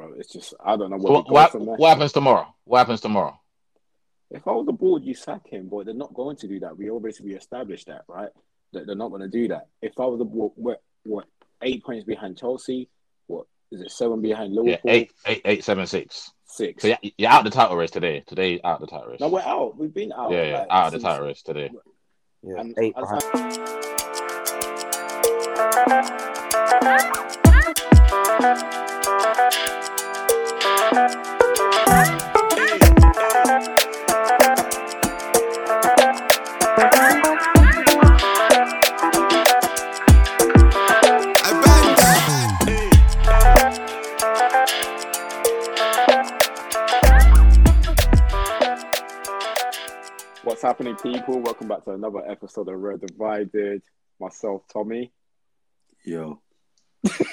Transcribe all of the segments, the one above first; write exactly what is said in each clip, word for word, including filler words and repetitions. bro. It's just, I don't know what, what, what, from what happens tomorrow. What happens tomorrow? If I were the board, you sack him, but they're not going to do that. We already we established that, right? That they're not going to do that. If I were the board, what, what, eight points behind Chelsea? What is it? Seven behind Liverpool? Yeah, eight, eight, eight, seven, six. Six. So yeah, you're out of the title race today. Today, out of the title race. No, we're out. We've been out. Yeah, like, out of the title race today. Yeah, and, eight behind. What's happening, people? Welcome back to another episode of Red Divided. Myself, Tommy. Yo. you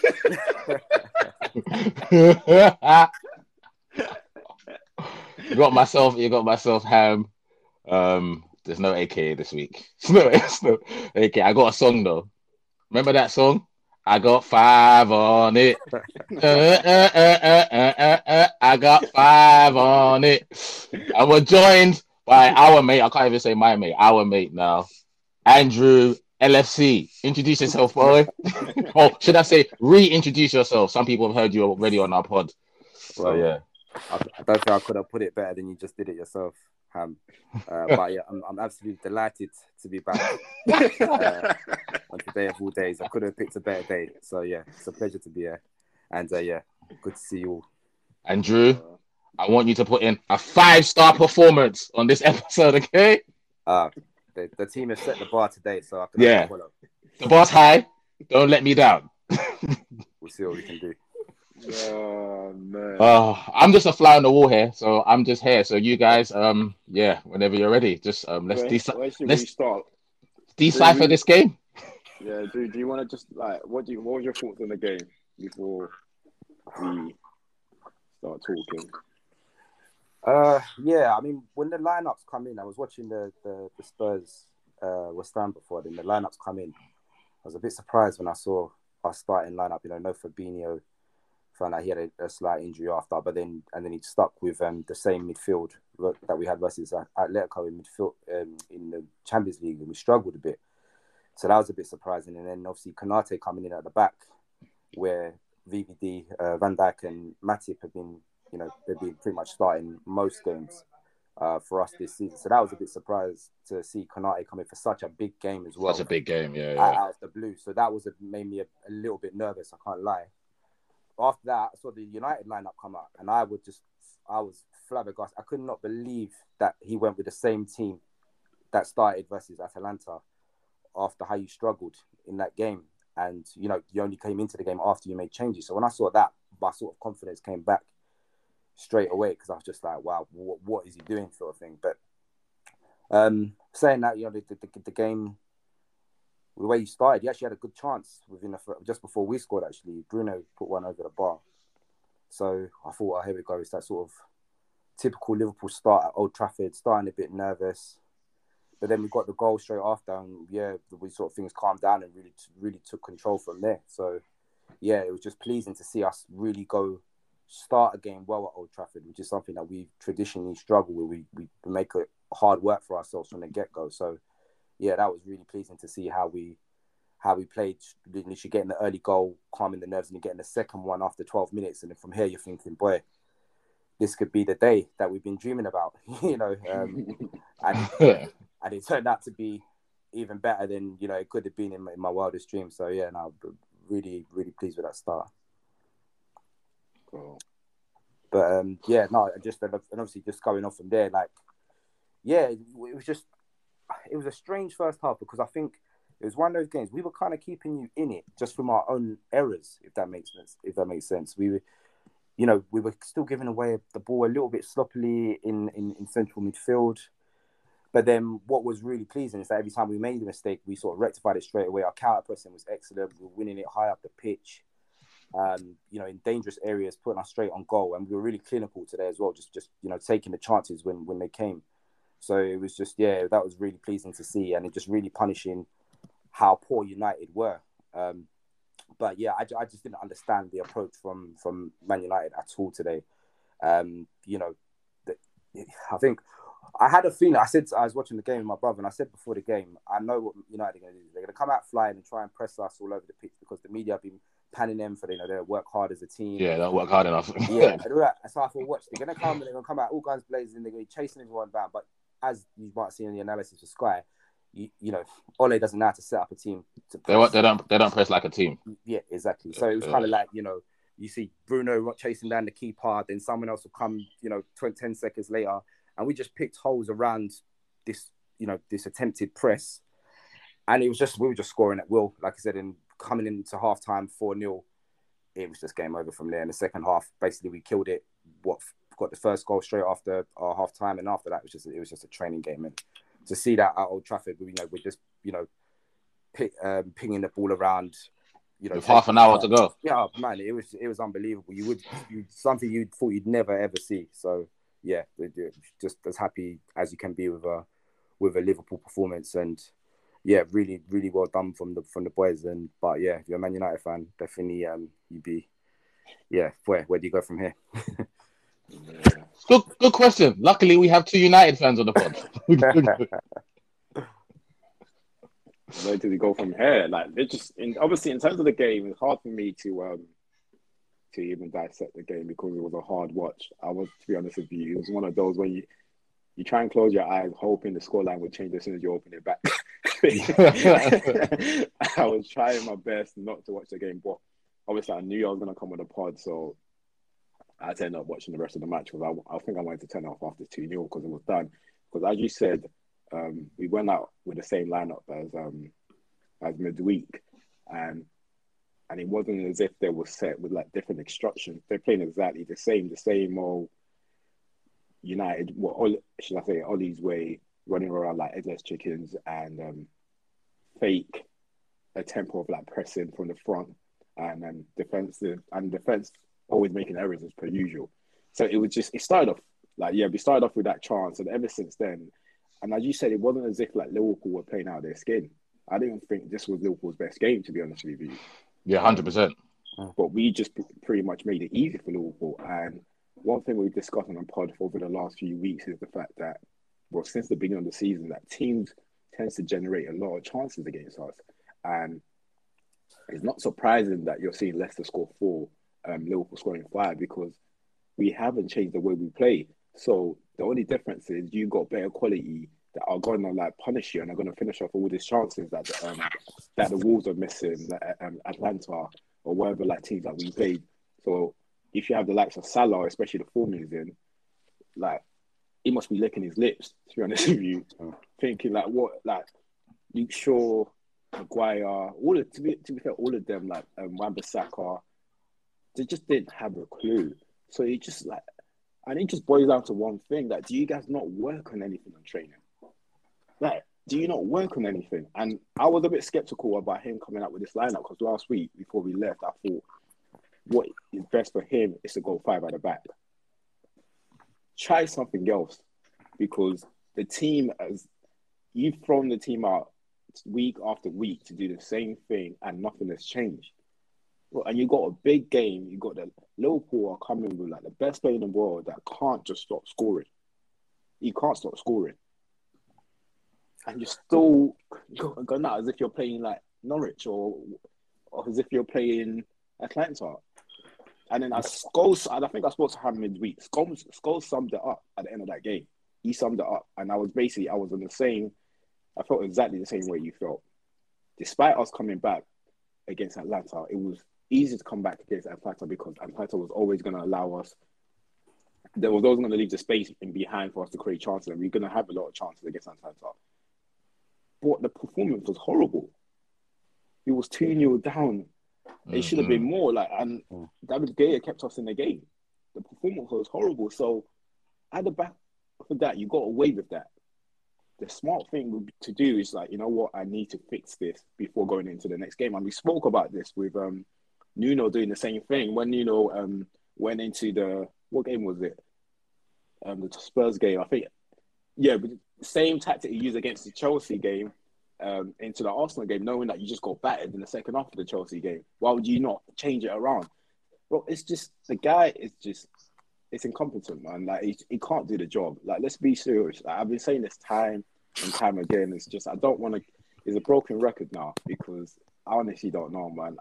got myself, you got myself, Ham. Um, there's no A K this week. No, no A K. I got a song though. Remember that song? I got five on it. Uh, uh, uh, uh, uh, uh, uh, I got five on it. And we're joined by our mate. I can't even say my mate. Our mate now. Andrew L F C. Introduce yourself, boy. Oh, should I say reintroduce yourself? Some people have heard you already on our pod. Well, so, yeah. I, I don't think I could have put it better than you just did it yourself, Ham. Uh, but yeah, I'm, I'm absolutely delighted to be back uh, on today of all days. I could have picked a better day. So yeah, it's a pleasure to be here. And uh, yeah, good to see you all. Andrew, I want you to put in a five-star performance on this episode, okay? Uh, the, the team has set the bar today, so I can yeah. follow. The bar's high. Don't let me down. We'll see what we can do. Oh, man. Uh, I'm just a fly on the wall here, so I'm just here. So you guys, um, yeah, whenever you're ready, just um, let's, where, deci- where let's start? decipher we... this game. Yeah, do do you want to just like what do you what was your thoughts on the game before we start talking? Uh, yeah, I mean, when the lineups come in, I was watching the the, the Spurs uh, West Ham before, and the lineups come in. I was a bit surprised when I saw our starting lineup. You know, no Fabinho. Found out he had a, a slight injury after, but then and then he stuck with um, the same midfield that we had versus Atletico in midfield um, in the Champions League, and we struggled a bit. So that was a bit surprising. And then obviously Konate coming in at the back, where V V D, uh, Van Dijk, and Matip have been, you know, they've been pretty much starting most games uh, for us this season. So that was a bit surprised to see Konate come in for such a big game as well. Such a big game, yeah, yeah. Out of the blue. So that was a, made me a, a little bit nervous. I can't lie. After that, I saw the United lineup come up, and I would just, I was flabbergasted. I could not believe that he went with the same team that started versus Atalanta after how you struggled in that game. And, you know, you only came into the game after you made changes. So when I saw that, my sort of confidence came back straight away because I was just like, wow, what, what is he doing sort of thing. But um, saying that, you know, the, the, the game... The way you started, you actually had a good chance within the, just before we scored, actually. Bruno put one over the bar. So I thought, oh, here we go. It's that sort of typical Liverpool start at Old Trafford, starting a bit nervous. But then we got the goal straight after, and yeah, we sort of things calmed down and really, really took control from there. So yeah, it was just pleasing to see us really go start a game well at Old Trafford, which is something that we traditionally struggle with. We, we make it hard work for ourselves from the get-go. So yeah, that was really pleasing to see how we how we played, literally getting the early goal, calming the nerves, and then getting the second one after twelve minutes. And then from here, you're thinking, boy, this could be the day that we've been dreaming about, you know. Um, and, and it turned out to be even better than, you know, it could have been in my, in my wildest dream. So, yeah, no, really, really pleased with that start. Cool. But, um, yeah, no, just and obviously just going on from there, like, yeah, it was just... It was a strange first half because I think it was one of those games we were kind of keeping you in it just from our own errors, if that makes sense. If that makes sense, we were, you know, we were still giving away the ball a little bit sloppily in, in, in central midfield. But then what was really pleasing is that every time we made a mistake, we sort of rectified it straight away. Our counter pressing was excellent. We were winning it high up the pitch, um, you know, in dangerous areas, putting us straight on goal, and we were really clinical today as well. Just, just you know, taking the chances when when they came. So it was just, yeah, that was really pleasing to see, and it just really punishing how poor United were. Um, But yeah, I, I just didn't understand the approach from, from Man United at all today. Um, you know, the, I think I had a feeling. I said I was watching the game with my brother, and I said before the game, I know what United are going to do. They're going to come out flying and try and press us all over the pitch because the media have been panning them for, you know, they don't work hard as a team. Yeah, they don't work hard enough. Yeah, and all that. So I thought, watch, they're going to come and they're going to come out all guns blazing. They're going to be chasing everyone down. But as you might see in the analysis of Sky, you, you know, Ole doesn't know how to set up a team. To press. They, won't, they don't. They don't press like a team. Yeah, exactly. So it was kind of like, you know, you see Bruno chasing down the keeper, then someone else will come, you know, ten seconds later, and we just picked holes around this, you know, this attempted press, and it was just we were just scoring at will. Like I said, in coming into half time four nil, it was just game over from there. In the second half, basically we killed it. What got the first goal straight after our half time, and after that it was just it was just a training game. And to see that at Old Trafford, we, you know, we're just, you know, pick, um, pinging the ball around. You know, with half an hour to go. Yeah, man, it was it was unbelievable. You would you, something you thought you'd never ever see. So yeah, just as happy as you can be with a with a Liverpool performance, and yeah, really really well done from the from the boys. And but yeah, if you're a Man United fan, definitely um you'd be yeah. Where where do you go from here? Good good question. Luckily, we have two United fans on the pod. Where did he go from here? Like, it just in, obviously in terms of the game, it's hard for me to um to even dissect the game because it was a hard watch. I was, to be honest with you, it was one of those when you you try and close your eyes, hoping the scoreline will change as soon as you open it back. I was trying my best not to watch the game, but obviously I knew I was going to come with a pod, so I ended up watching the rest of the match because I, I think I wanted to turn off after two nil because it was done. Because as you said. Um, we went out with the same lineup as um, as midweek, and and it wasn't as if they were set with like different instructions. They're playing exactly the same, the same old United. Well, Ole, should I say Ole's way, running around like headless chickens and um, fake a tempo of like pressing from the front and um, defensive and defense always making errors as per usual. So it was just it started off like yeah, we started off with that chance, and ever since then. And as you said, it wasn't as if like Liverpool were playing out of their skin. I didn't think this was Liverpool's best game, to be honest with you. Yeah, one hundred percent. But we just pretty much made it easy for Liverpool. And one thing we've discussed on the pod over the last few weeks is the fact that, well, since the beginning of the season, that teams tends to generate a lot of chances against us. And it's not surprising that you're seeing Leicester score four, um, Liverpool scoring five, because we haven't changed the way we play. So the only difference is you got better quality that are going to like punish you and are going to finish off all these chances that the, um, that the Wolves are missing, that um, Atlanta or whatever like teams that we played. So if you have the likes of Salah, especially the form he's in, like he must be licking his lips, to be honest with you, thinking like what like Luke Shaw, Maguire, all of, to be to be fair, all of them like um, Wan-Bissaka, they just didn't have a clue. So you just like. And it just boils down to one thing, that do you guys not work on anything on training? Like, do you not work on anything? And I was a bit sceptical about him coming up with this lineup because last week, before we left, I thought what is best for him is to go five at the back. Try something else because the team, as you've thrown the team out week after week to do the same thing and nothing has changed. And you got a big game. You got the Liverpool are coming with like the best player in the world that can't just stop scoring. You can't stop scoring, and you're still going out as if you're playing like Norwich or, or as if you're playing Atlanta. And then I Scholes, and I think I spoke to him midweek. Scholes, Scholes summed it up at the end of that game. He summed it up, and I was basically I was in the same. I felt exactly the same way you felt, despite us coming back against Atlanta. It was easy to come back against Atlanta because Atlanta was always going to allow us, they were always going to leave the space in behind for us to create chances, and we we're going to have a lot of chances against Atlanta. But the performance was horrible. It was two nil down. It mm-hmm. should have been more. Like, and David Gea kept us in the game. The performance was horrible. So at the back of that, you got away with that. The smart thing to do is like, you know what, I need to fix this before going into the next game. And we spoke about this with um, Nuno doing the same thing. When Nuno um, went into the, what game was it? Um, the Spurs game, I think. Yeah, but the same tactic he used against the Chelsea game, um, into the Arsenal game, knowing that you just got battered in the second half of the Chelsea game? Why would you not change it around? Well, it's just, the guy is just, it's incompetent, man. Like, he, he can't do the job. Like, let's be serious. Like, I've been saying this time and time again. It's just, I don't want to, it's a broken record now because I honestly don't know, man.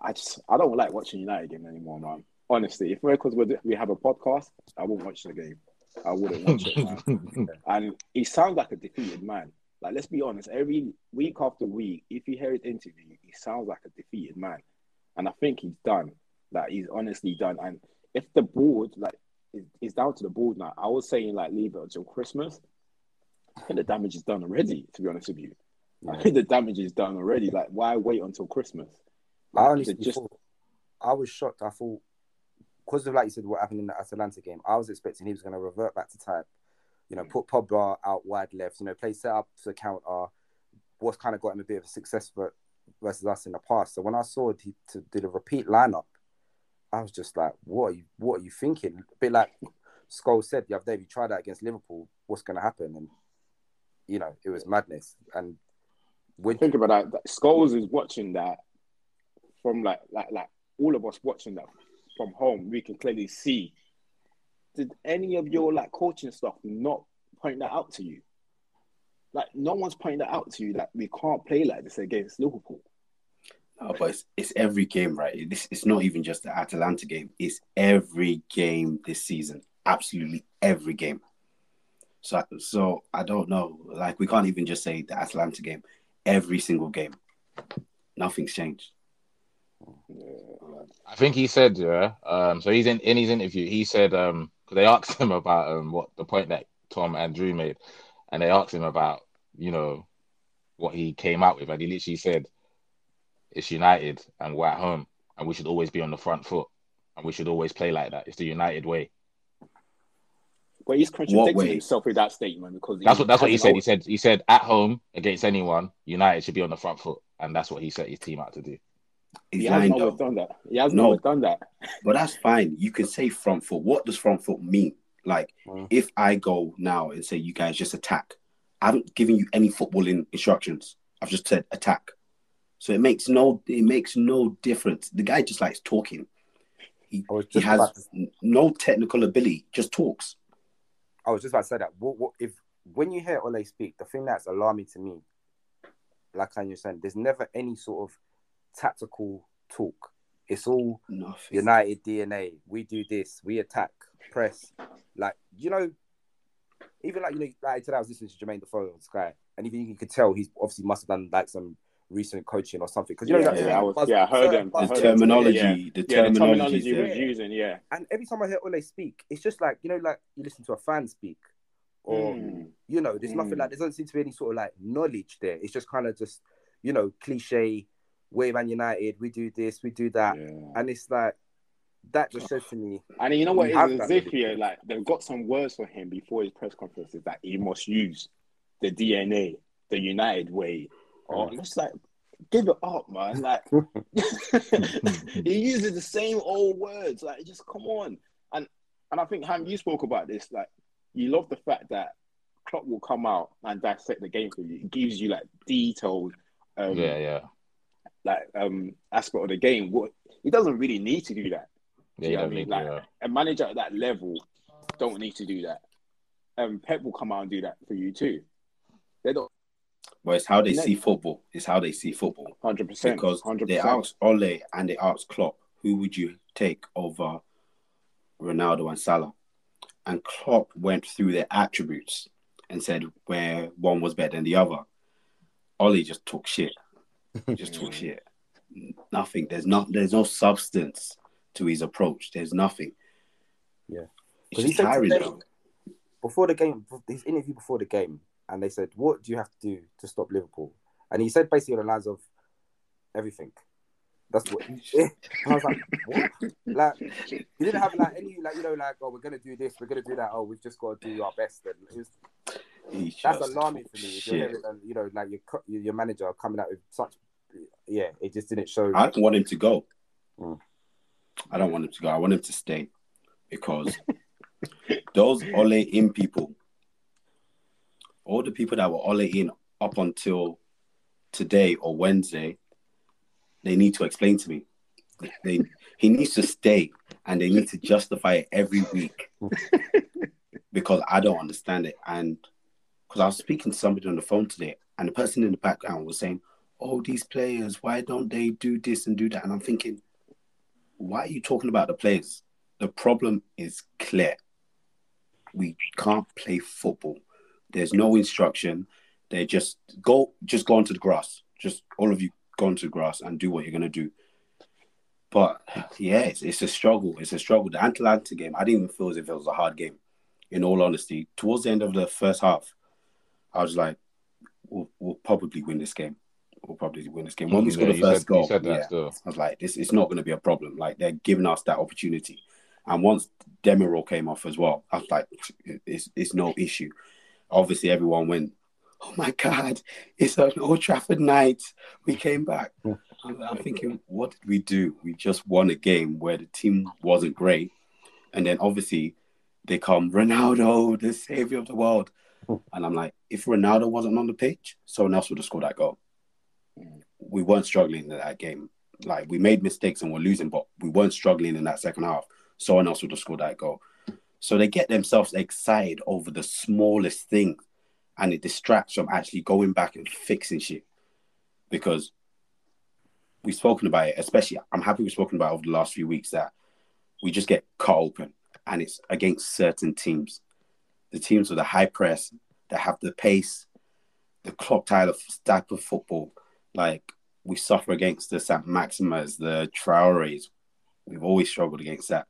I just, I don't like watching United game anymore, man. Honestly, if we're, because we have a podcast, I won't watch the game. I wouldn't watch it, man. And he sounds like a defeated man. Like, let's be honest, every week after week, if you hear his interview, he sounds like a defeated man. And I think he's done. Like, he's honestly done. And if the board, like, it's down to the board now. I was saying, like, leave it until Christmas. I think the damage is done already, to be honest with you. Yeah. I think the damage is done already. Like, why wait until Christmas? Like, I honestly just... thought, I was shocked. I thought, because of, like you said, what happened in the Atalanta game, I was expecting he was going to revert back to type. You know, put Pogba out wide left, you know, play set up to counter. What's kind of got him a bit of a success versus us in the past. So when I saw he to do the repeat lineup, I was just like, what are you, what are you thinking? A bit like Scholes said, yeah, Dave, you try that against Liverpool, what's going to happen? And, you know, it was madness. And when think about that, that, Scholes is watching that from like, like, like all of us watching that from home, we can clearly see. Did any of your like coaching stuff not point that out to you? Like, no one's pointing that out to you. Like, we can't play like this against Liverpool. No, but it's, it's every game, right? This it's not even just the Atalanta game. It's every game this season. Absolutely every game. So, so I don't know. Like, we can't even just say the Atalanta game. Every single game, nothing's changed. I think he said, yeah. Um, so he's in, in his interview. He said, um, because they asked him about um what the point that Tom and Drew made, and they asked him about you know what he came out with, and he literally said, it's United and we're at home and we should always be on the front foot and we should always play like that. It's the United way. Well, he's contradicting himself with that statement because that's what that's what he said. He said he said at home against anyone, United should be on the front foot, and that's what he set his team out to do. He hasn't always done that. He hasn't always done that. But that's fine. You can say front foot. What does front foot mean? Like, mm. if I go now and say you guys just attack, I haven't given you any footballing instructions. I've just said attack. So it makes no it makes no difference. The guy just likes talking. He, he has to... no technical ability, just talks. I was just about to say that. What, what if when you hear Ole speak, the thing that's alarming to me, like I was saying, there's never any sort of tactical talk. It's all Nothing. United D N A. We do this. We attack. Press. Like, you know, even like, you know, like today I was listening to Jermaine Defoe on Sky, and even you could tell he's obviously must have done like some recent coaching or something, because you know yeah, that yeah, I was, buzz, yeah, I heard them. The terminology, yeah. the yeah, terminology, the terminology we're using, yeah. And every time I hear Ole speak, it's just like, you know, like you listen to a fan speak, or mm. you know, there's mm. nothing like there doesn't seem to be any sort of like knowledge there. It's just kind of just, you know, cliche. We're Man United, we do this, we do that, yeah. and it's like that just says to me. And you know what? It's as if here, like they've got some words for him before his press conferences that he must use the D N A, the United way. Oh, it's like, give it up, man. Like, he uses the same old words. Like, just come on. And and I think, Ham, you spoke about this. Like, you love the fact that Klopp will come out and dissect the game for you. It gives you, like, detailed um, yeah, yeah. Like, um, aspect of the game. What he doesn't really need to do that. Yeah, you know what I mean? Like, yeah. A manager at that level don't need to do that. Um, Pep will come out and do that for you, too. They don't. Well, it's how they see football. It's how they see football. one hundred percent. Because one hundred percent. They asked Ole and they asked Klopp, who would you take over Ronaldo and Salah? And Klopp went through their attributes and said where one was better than the other. Ole just talked shit. He just talked shit. Nothing. There's not. There's no substance to his approach. There's nothing. Yeah. It's just tiring, though. Before the game, his interview before the game, and they said, what do you have to do to stop Liverpool? And he said basically on the lines of everything. That's what he, I was like, what? Like, he didn't have like any, like, you know, like, oh, we're going to do this, we're going to do that, oh, we've just got to do our best. And it was, that's alarming for me. If you're hearing, you know, like your, your manager coming out with such, yeah, it just didn't show. I don't want him to go. Mm. I don't want him to go. I want him to stay because those Ole in people, all the people that were Ole in up until today or Wednesday, they need to explain to me. They he needs to stay, and they need to justify it every week because I don't understand it. And because I was speaking to somebody on the phone today, and the person in the background was saying, "Oh, these players, why don't they do this and do that?" And I'm thinking, why are you talking about the players? The problem is clear. We can't play football. There's no instruction. They just go, just go onto the grass. Just all of you go onto the grass and do what you're going to do. But yeah, it's, it's a struggle. It's a struggle. The Atalanta game, I didn't even feel as if it was a hard game, in all honesty. Towards the end of the first half, I was like, we'll, we'll probably win this game. We'll probably win this game. When we scored yeah, the first said, goal, yeah, I was like, this, it's not going to be a problem. Like, they're giving us that opportunity. And once Demiral came off as well, I was like, it's, it's no issue. Obviously, everyone went, oh my God, it's an Old Trafford night. We came back. I'm, I'm thinking, what did we do? We just won a game where the team wasn't great. And then obviously they come, Ronaldo, the savior of the world. And I'm like, if Ronaldo wasn't on the pitch, someone else would have scored that goal. We weren't struggling in that game. Like, we made mistakes and we're losing, but we weren't struggling in that second half. Someone else would have scored that goal. So they get themselves excited over the smallest thing, and it distracts from actually going back and fixing shit. Because we've spoken about it, especially, I'm happy we've spoken about it over the last few weeks, that we just get cut open, and it's against certain teams. The teams with the high press, that have the pace, the Klopp type of football. Like, we suffer against the Saint Maximas, the Traores. We've always struggled against that.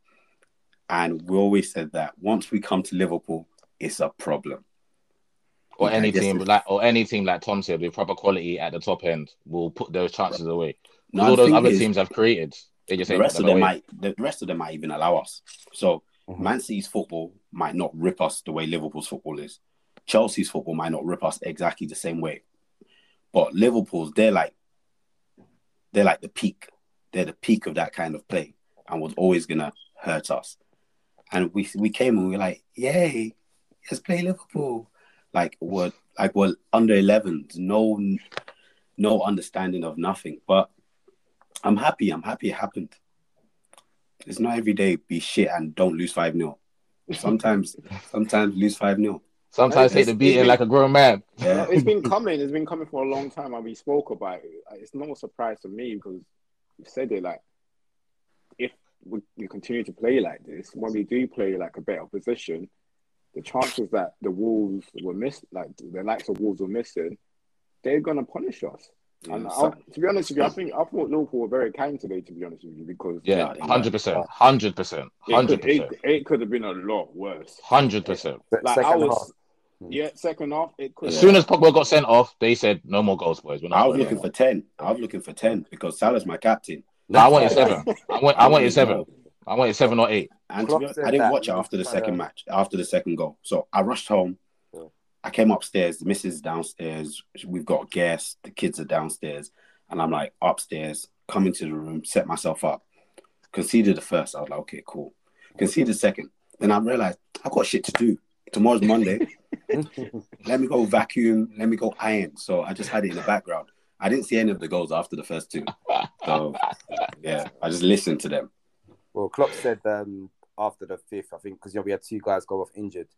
And we always said that once we come to Liverpool, it's a problem. Or yeah, any team like, or any team like Tom said, with proper quality at the top end, will put those chances right. away. No, all those other is, teams have created. They just the rest of them away. might. The rest of them might even allow us. So mm-hmm. Man City's football might not rip us the way Liverpool's football is. Chelsea's football might not rip us exactly the same way. But Liverpool's, they're like, they're like the peak. They're the peak of that kind of play, and was always gonna hurt us. And we we came and we were like, yay, let's play Liverpool. Like we're like we're under elevens, no no understanding of nothing. But I'm happy, I'm happy it happened. It's not every day be shit and don't lose five nil. Sometimes sometimes lose five nil. Sometimes take the beating like a grown man. Yeah. It's been coming, it's been coming for a long time, and we spoke about it. It's no surprise to me because we've said it, like, if we, we continue to play like this, when we do play like a better opposition, the chances that the Wolves were missed, like the likes of Wolves were missing, they're gonna punish us. And yeah, so, to be honest with you, I think I thought Liverpool were very kind today. To be honest with you, because yeah, hundred percent, hundred percent, hundred percent. It could have been a lot worse. Hundred percent. Like second I was, half. yeah, second half. It could. As yeah. soon as Pogba got sent off, they said no more goals, boys. I was looking for ten. I was looking for ten because Salah's my captain. No, I wanted seven. I want. I wanted seven. I wanted seven or eight. And to be honest, I didn't watch it after the second match, after the second goal. So I rushed home. Yeah. I came upstairs. The missus is downstairs. We've got guests. The kids are downstairs. And I'm like upstairs, come into the room, set myself up. Conceded the first. I was like, okay, cool. Conceded the second. Then I realized I've got shit to do. Tomorrow's Monday. Let me go vacuum. Let me go iron. So I just had it in the background. I didn't see any of the goals after the first two. So, yeah, I just listened to them. Well, Klopp said um, after the fifth, I think, because you know, we had two guys go off injured.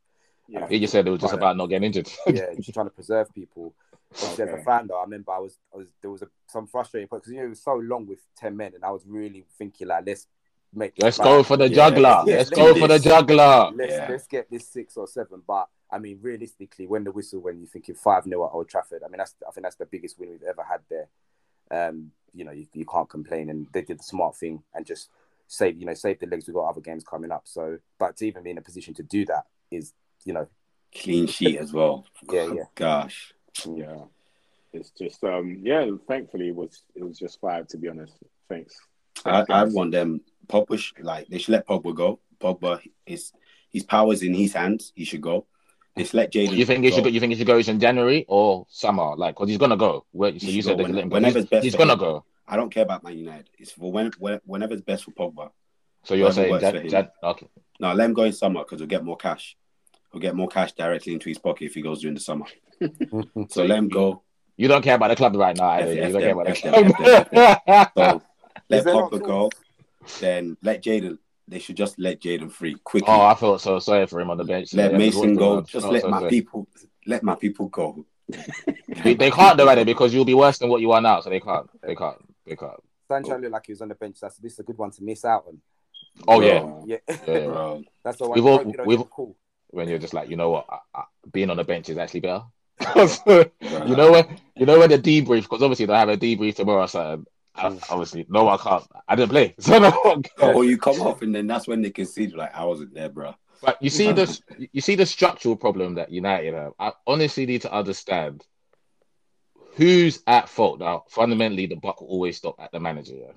Yeah. He just said it was just about to, not getting injured. Yeah, just trying to preserve people. Okay. As a fan, though, I remember I was, I was there was a, some frustrating because you know it was so long with ten men, and I was really thinking like, let's make, let's fight. go for the juggler. Yeah. Let's, let's go for this. the juggler. Let's yeah. let's get this six or seven. But I mean, realistically, when the whistle, when you're thinking five nil at Old Trafford, I mean, that's I think that's the biggest win we've ever had there. Um, you know, you, you can't complain, and they did the smart thing and just. Save, you know, save the legs. We've got other games coming up. So, but to even be in a position to do that is, you know, clean sheet as well. Yeah, oh, yeah. Gosh. Yeah. It's just, um, yeah. Thankfully, it was it was just five. To be honest, thanks. thanks I, I want them. Pogba, like they should let Pogba go. Pogba is his power's in his hands. He should go. Let's let Jayden. You think he should go? You think he should go in January or summer? Like, because he's gonna go. Where, so you said go they when, let him go. He's, he's gonna him. go. I don't care about Man United. It's for when, when, whenever it's best for Pogba. So you're saying... That, that, okay. No, let him go in summer because we'll get more cash. will get more cash directly into his pocket if he goes during the summer. So let him go. You don't care about the club right now. Either. F- you don't F- care about F- the F- club. F- F- so let Pogba go. Then let Jadon. They should just let Jadon free quickly. Oh, I felt so sorry for him on the bench. Let yeah, Mason go. Around. Just oh, let so my sorry. people. Let my people go. they, they can't do it because you'll be worse than what you are now. So they can't. They can't. They can't. Sancho looked like he was on the bench. That's this is a good one to miss out on. Oh bro. yeah, yeah. yeah, yeah. Bro. That's the one. We've all, we've, cool. When you're just like, you know what, I, I, being on the bench is actually better. so, you know when you know when the debrief, because obviously they have a debrief tomorrow. So I, obviously, no one can't. I didn't play, so no one can. Or you come off, and then that's when they concede. Like I wasn't there, bro. But you see the you see the structural problem that United have. I honestly need to understand who's at fault now. Fundamentally, the buck will always stop at the manager. Yeah?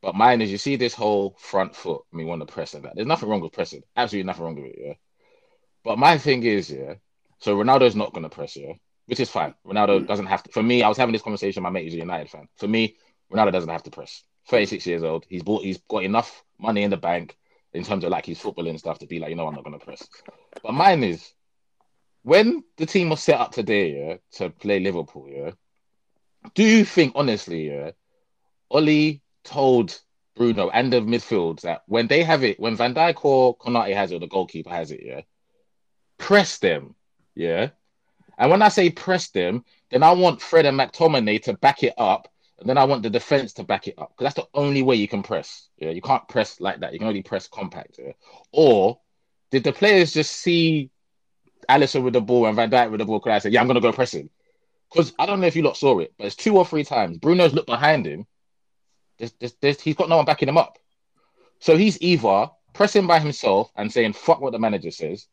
But mine is, you see this whole front foot. I mean, want to press at that. There's nothing wrong with pressing. Absolutely nothing wrong with it, yeah. But my thing is, yeah, so Ronaldo's not going to press, yeah, which is fine. Ronaldo mm. doesn't have to. For me, I was having this conversation with my mate who's a United fan. For me, Ronaldo doesn't have to press. thirty-six years old. He's bought. He's got enough money in the bank in terms of, like, his football and stuff to be like, you know, I'm not going to press. But mine is, when the team was set up today, yeah, to play Liverpool, yeah, do you think, honestly, yeah, Ole told Bruno and the midfield that when they have it, when Van Dijk or Konate has it, or the goalkeeper has it, yeah, press them, yeah? And when I say press them, then I want Fred and McTominay to back it up, and then I want the defence to back it up, because that's the only way you can press, yeah? You can't press like that. You can only press compact, yeah? Or did the players just see Alisson with the ball and Van Dijk with the ball, because I said, yeah, I'm going to go press him? Because I don't know if you lot saw it, but it's two or three times Bruno's looked behind him. There's, there's, there's, he's got no one backing him up. So he's either pressing by himself and saying, fuck what the manager says,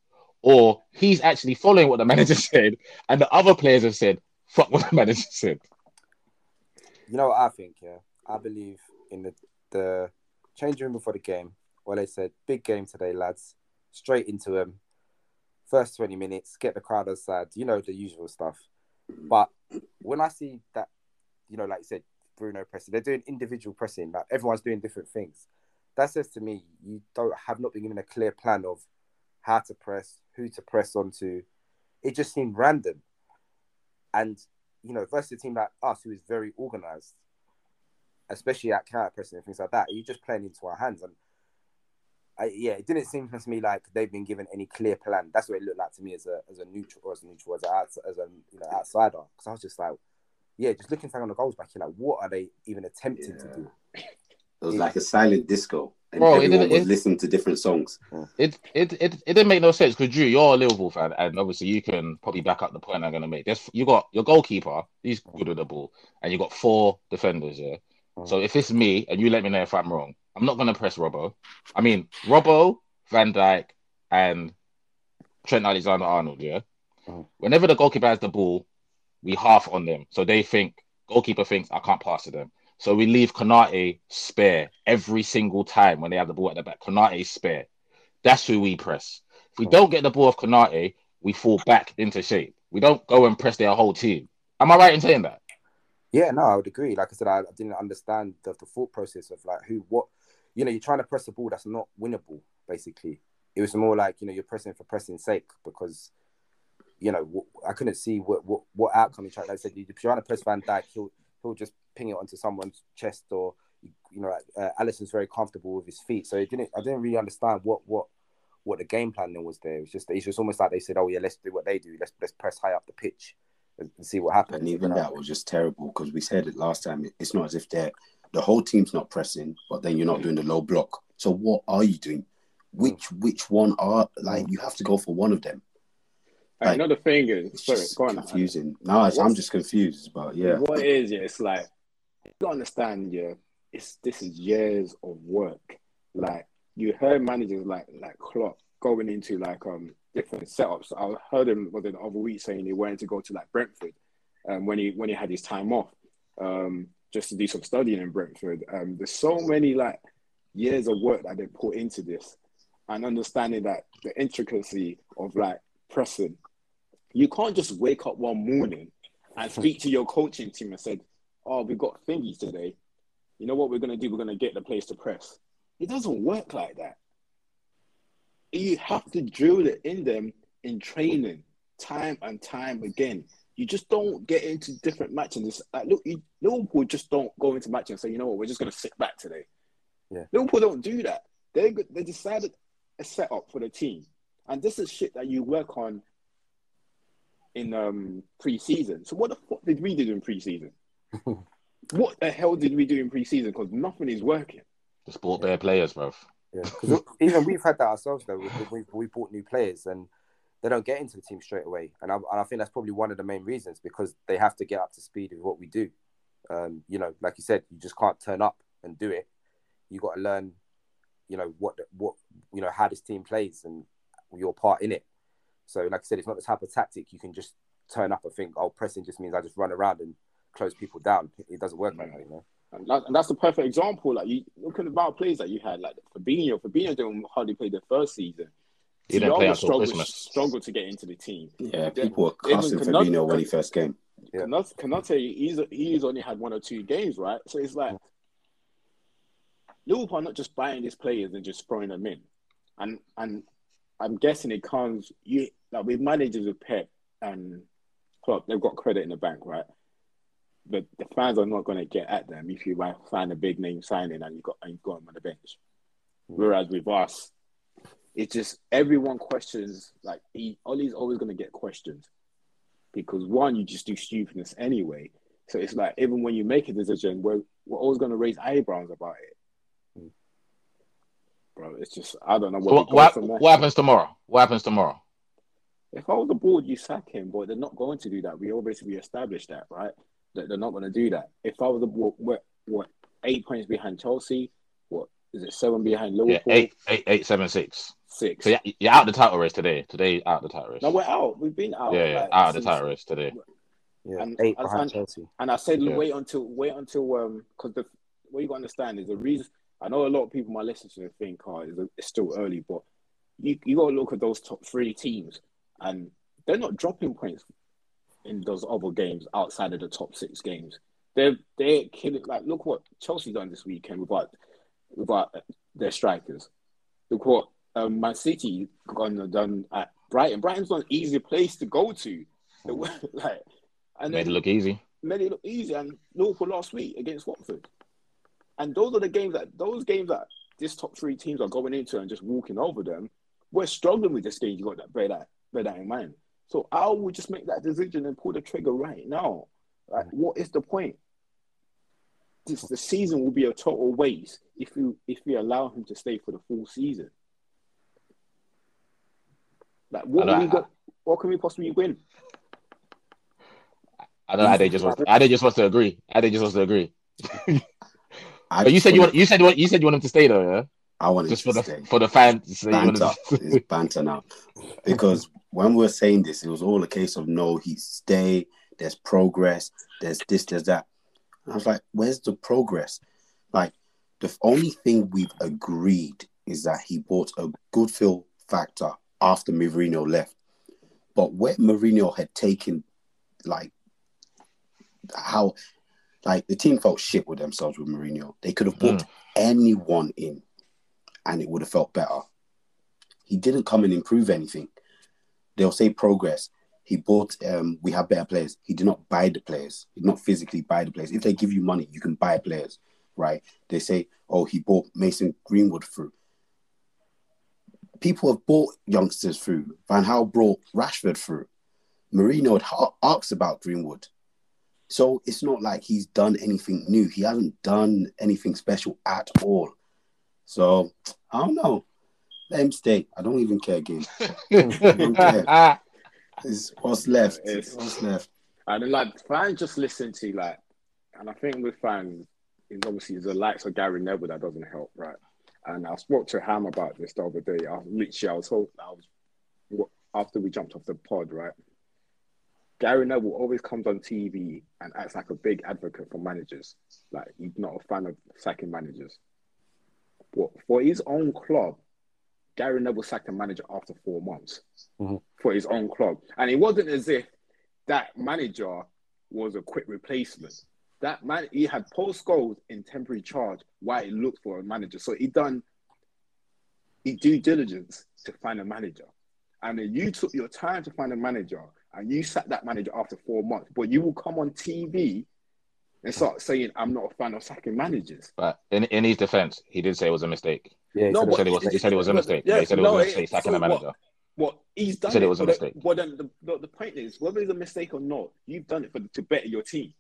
or he's actually following what the manager said and the other players have said, fuck what the manager said. You know what I think, yeah? I believe in the, the changing room before the game, where they said, big game today, lads. Straight into him. First twenty minutes, get the crowd outside. You know, the usual stuff. But when I see that, you know, like you said, Bruno pressing. They're doing individual pressing. Like, everyone's doing different things. That says to me, you don't have not been given a clear plan of how to press, who to press onto. It just seemed random. And, you know, versus a team like us, who is very organised, especially at counter-pressing and things like that, you're just playing into our hands. And, I, yeah, it didn't seem to me like they've been given any clear plan. That's what it looked like to me as a as a neutral, or as a neutral, as, a, as a, you know, outsider. Because I was just like, yeah, just looking back on the goals back, you're like, what are they even attempting yeah. to do? It was yeah. like a silent disco, and bro, everyone it was listening to different songs. It it it, it didn't make no sense, because Drew, you're a Liverpool fan, and obviously you can probably back up the point I'm going to make. There's, you got your goalkeeper, he's good with the ball, and you got four defenders, yeah? Mm. So if it's me, and you let me know if I'm wrong, I'm not going to press Robbo. I mean, Robbo, Van Dijk, and Trent Alexander-Arnold, yeah? Mm. Whenever the goalkeeper has the ball, we half on them. So they think, goalkeeper thinks, I can't pass to them. So we leave Konate spare every single time when they have the ball at the back. Konate spare. That's who we press. If we don't get the ball off Konate, we fall back into shape. We don't go and press their whole team. Am I right in saying that? Yeah, no, I would agree. Like I said, I, I didn't understand the, the thought process of like who, what. You know, you're trying to press a ball that's not winnable, basically. It was more like, you know, you're pressing for pressing sake, because you know, I couldn't see what what, what outcome he tried. Like I said, if you're trying to press Van Dijk, he'll he'll just ping it onto someone's chest, or you know, uh, Alisson's very comfortable with his feet, so it didn't. I didn't really understand what what what the game plan then was there. It was just it's just almost like they said, oh yeah, let's do what they do, let's let's press high up the pitch and, and see what happens. And even you know? That was just terrible, because we said it last time. It's not as if they're the whole team's not pressing, but then you're not doing the low block. So what are you doing? Which which one are like you have to go for one of them. Like, another thing is, sorry, it's go on, confusing. No, it's, I'm just confused, but yeah. What it is, yeah, it's like, you don't understand, yeah, it's, this is years of work. Like, you heard managers like like Klopp going into like um different setups. I heard him was it the other week saying he wanted to go to like Brentford um, when he when he had his time off um, just to do some studying in Brentford. Um, there's so many like years of work that they put into this, and understanding that the intricacy of like pressing. You can't just wake up one morning and speak to your coaching team and say, oh, we've got thingies today. You know what we're going to do? We're going to get the players to press. It doesn't work like that. You have to drill it in them in training time and time again. You just don't get into different matches. Like, look, you, Liverpool just don't go into matches and say, you know what, we're just going to sit back today. Yeah. Liverpool don't do that. They they decided a setup for the team. And this is shit that you work on in um, pre-season. So what the fuck did we do in pre-season? What the hell did we do in pre-season? Because nothing is working. Just bought their players, bro. Yeah, because even we've had that ourselves, though. We, we, we bought new players and they don't get into the team straight away. And I, and I think that's probably one of the main reasons, because they have to get up to speed with what we do. Um, you know, like you said, you just can't turn up and do it. You got to learn, you know, what, what, you know, how this team plays and your part in it. So, like I said, it's not the type of tactic you can just turn up and think, oh, pressing just means I just run around and close people down. It doesn't work like that, you know. And, that, and that's the perfect example. Like, you look at the amount of players that you had, like Fabinho. Fabinho didn't hardly play the first season. He didn't play until Christmas. Struggled to get into the team. Yeah, then, people were cussing Fabinho Konate, when he first came. Yeah. Konate, he's he's only had one or two games, right? So it's like, Liverpool are not just buying these players and just throwing them in. And and I'm guessing it comes, you like with managers with Pep and Klopp, they've got credit in the bank, right? But the fans are not going to get at them if you sign a big name signing and you got and you got them on the bench. Whereas with us, it's just everyone questions. Like he, Ole's always going to get questioned because one, you just do stupidness anyway. So it's like even when you make a decision, we're we're always going to raise eyebrows about it. Bro, it's just, I don't know. What, so what, what, from what happens tomorrow? What happens tomorrow? If all the board, you sack him, but they're not going to do that. We obviously established that, right? That they're not going to do that. If I was the board, what, what, eight points behind Chelsea? What, is it seven behind Liverpool? Yeah, eight, eight, eight, seven, six. Six. So yeah, you're out of the title race today. Today, out of the title race. No, we're out. We've been out. Yeah, like, out of the title race today. Yeah, and, eight behind and, Chelsea. And I said, yeah. wait until, wait until, um, because the what you got to understand is the reason. I know a lot of people, my listeners, think, oh, it's still early, but you you got to look at those top three teams, and they're not dropping points in those other games outside of the top six games. They're, they're killing, like, look what Chelsea done this weekend without, without their strikers. Look what um, Man City gone done at Brighton. Brighton's not an easy place to go to. like, and made it look easy. Made it look easy, and Liverpool last week against Watford. And those are the games that those games that this top three teams are going into and just walking over them. We're struggling with this game. You got that, bear that, bear that in mind. So I would just make that decision and pull the trigger right now. Like, what is the point? This, the season will be a total waste if you if you allow him to stay for the full season. Like, what can we go, what can we possibly win? I don't know. I didn't just want. I didn't just want to agree. I didn't just want to agree. But you said wanted, you want you said you want you said you want him to stay though, yeah? I want just to for stay. The for the fans. So banter, to... It's banter now, because when we were saying this, it was all a case of no, he stay. There's progress. There's this. There's that. And I was like, where's the progress? Like the only thing we've agreed is that he bought a good feel factor after Mourinho left, but where Mourinho had taken, like how. Like, the team felt shit with themselves with Mourinho. They could have brought mm. anyone in and it would have felt better. He didn't come and improve anything. They'll say progress. He bought, um, we have better players. He did not buy the players. He did not physically buy the players. If they give you money, you can buy players, right? They say, oh, he bought Mason Greenwood through. People have bought youngsters through. Van Gaal brought Rashford through. Mourinho had asked about Greenwood. So it's not like he's done anything new. He hasn't done anything special at all. So I don't know. Let him stay. I don't even care, game. I don't care. It's what's left. It's what's left. And like fans just listen to like, and I think with fans, it's obviously the likes of Gary Neville that doesn't help, right? And I spoke to Ham about this the other day. I literally, I was told, I was after we jumped off the pod, right? Gary Neville always comes on T V and acts like a big advocate for managers. Like, he's not a fan of sacking managers. But for his own club, Gary Neville sacked a manager after four months mm-hmm. for his own club. And it wasn't as if that manager was a quick replacement. That man, he had Paul Scholes in temporary charge while he looked for a manager. So he done, he due diligence to find a manager. and then you took your time to find a manager and you sacked that manager after four months, but you will come on T V and start saying, I'm not a fan of sacking managers. But in, in his defense, he did say it was a mistake. Yeah, he, no, said, it was, he said it was a mistake. Yeah, he said it was no, a mistake sacking so a manager. What, what he's done, he said it was a mistake. The, well, then the, the, the point is, whether it's a mistake or not, you've done it for the, to better your team.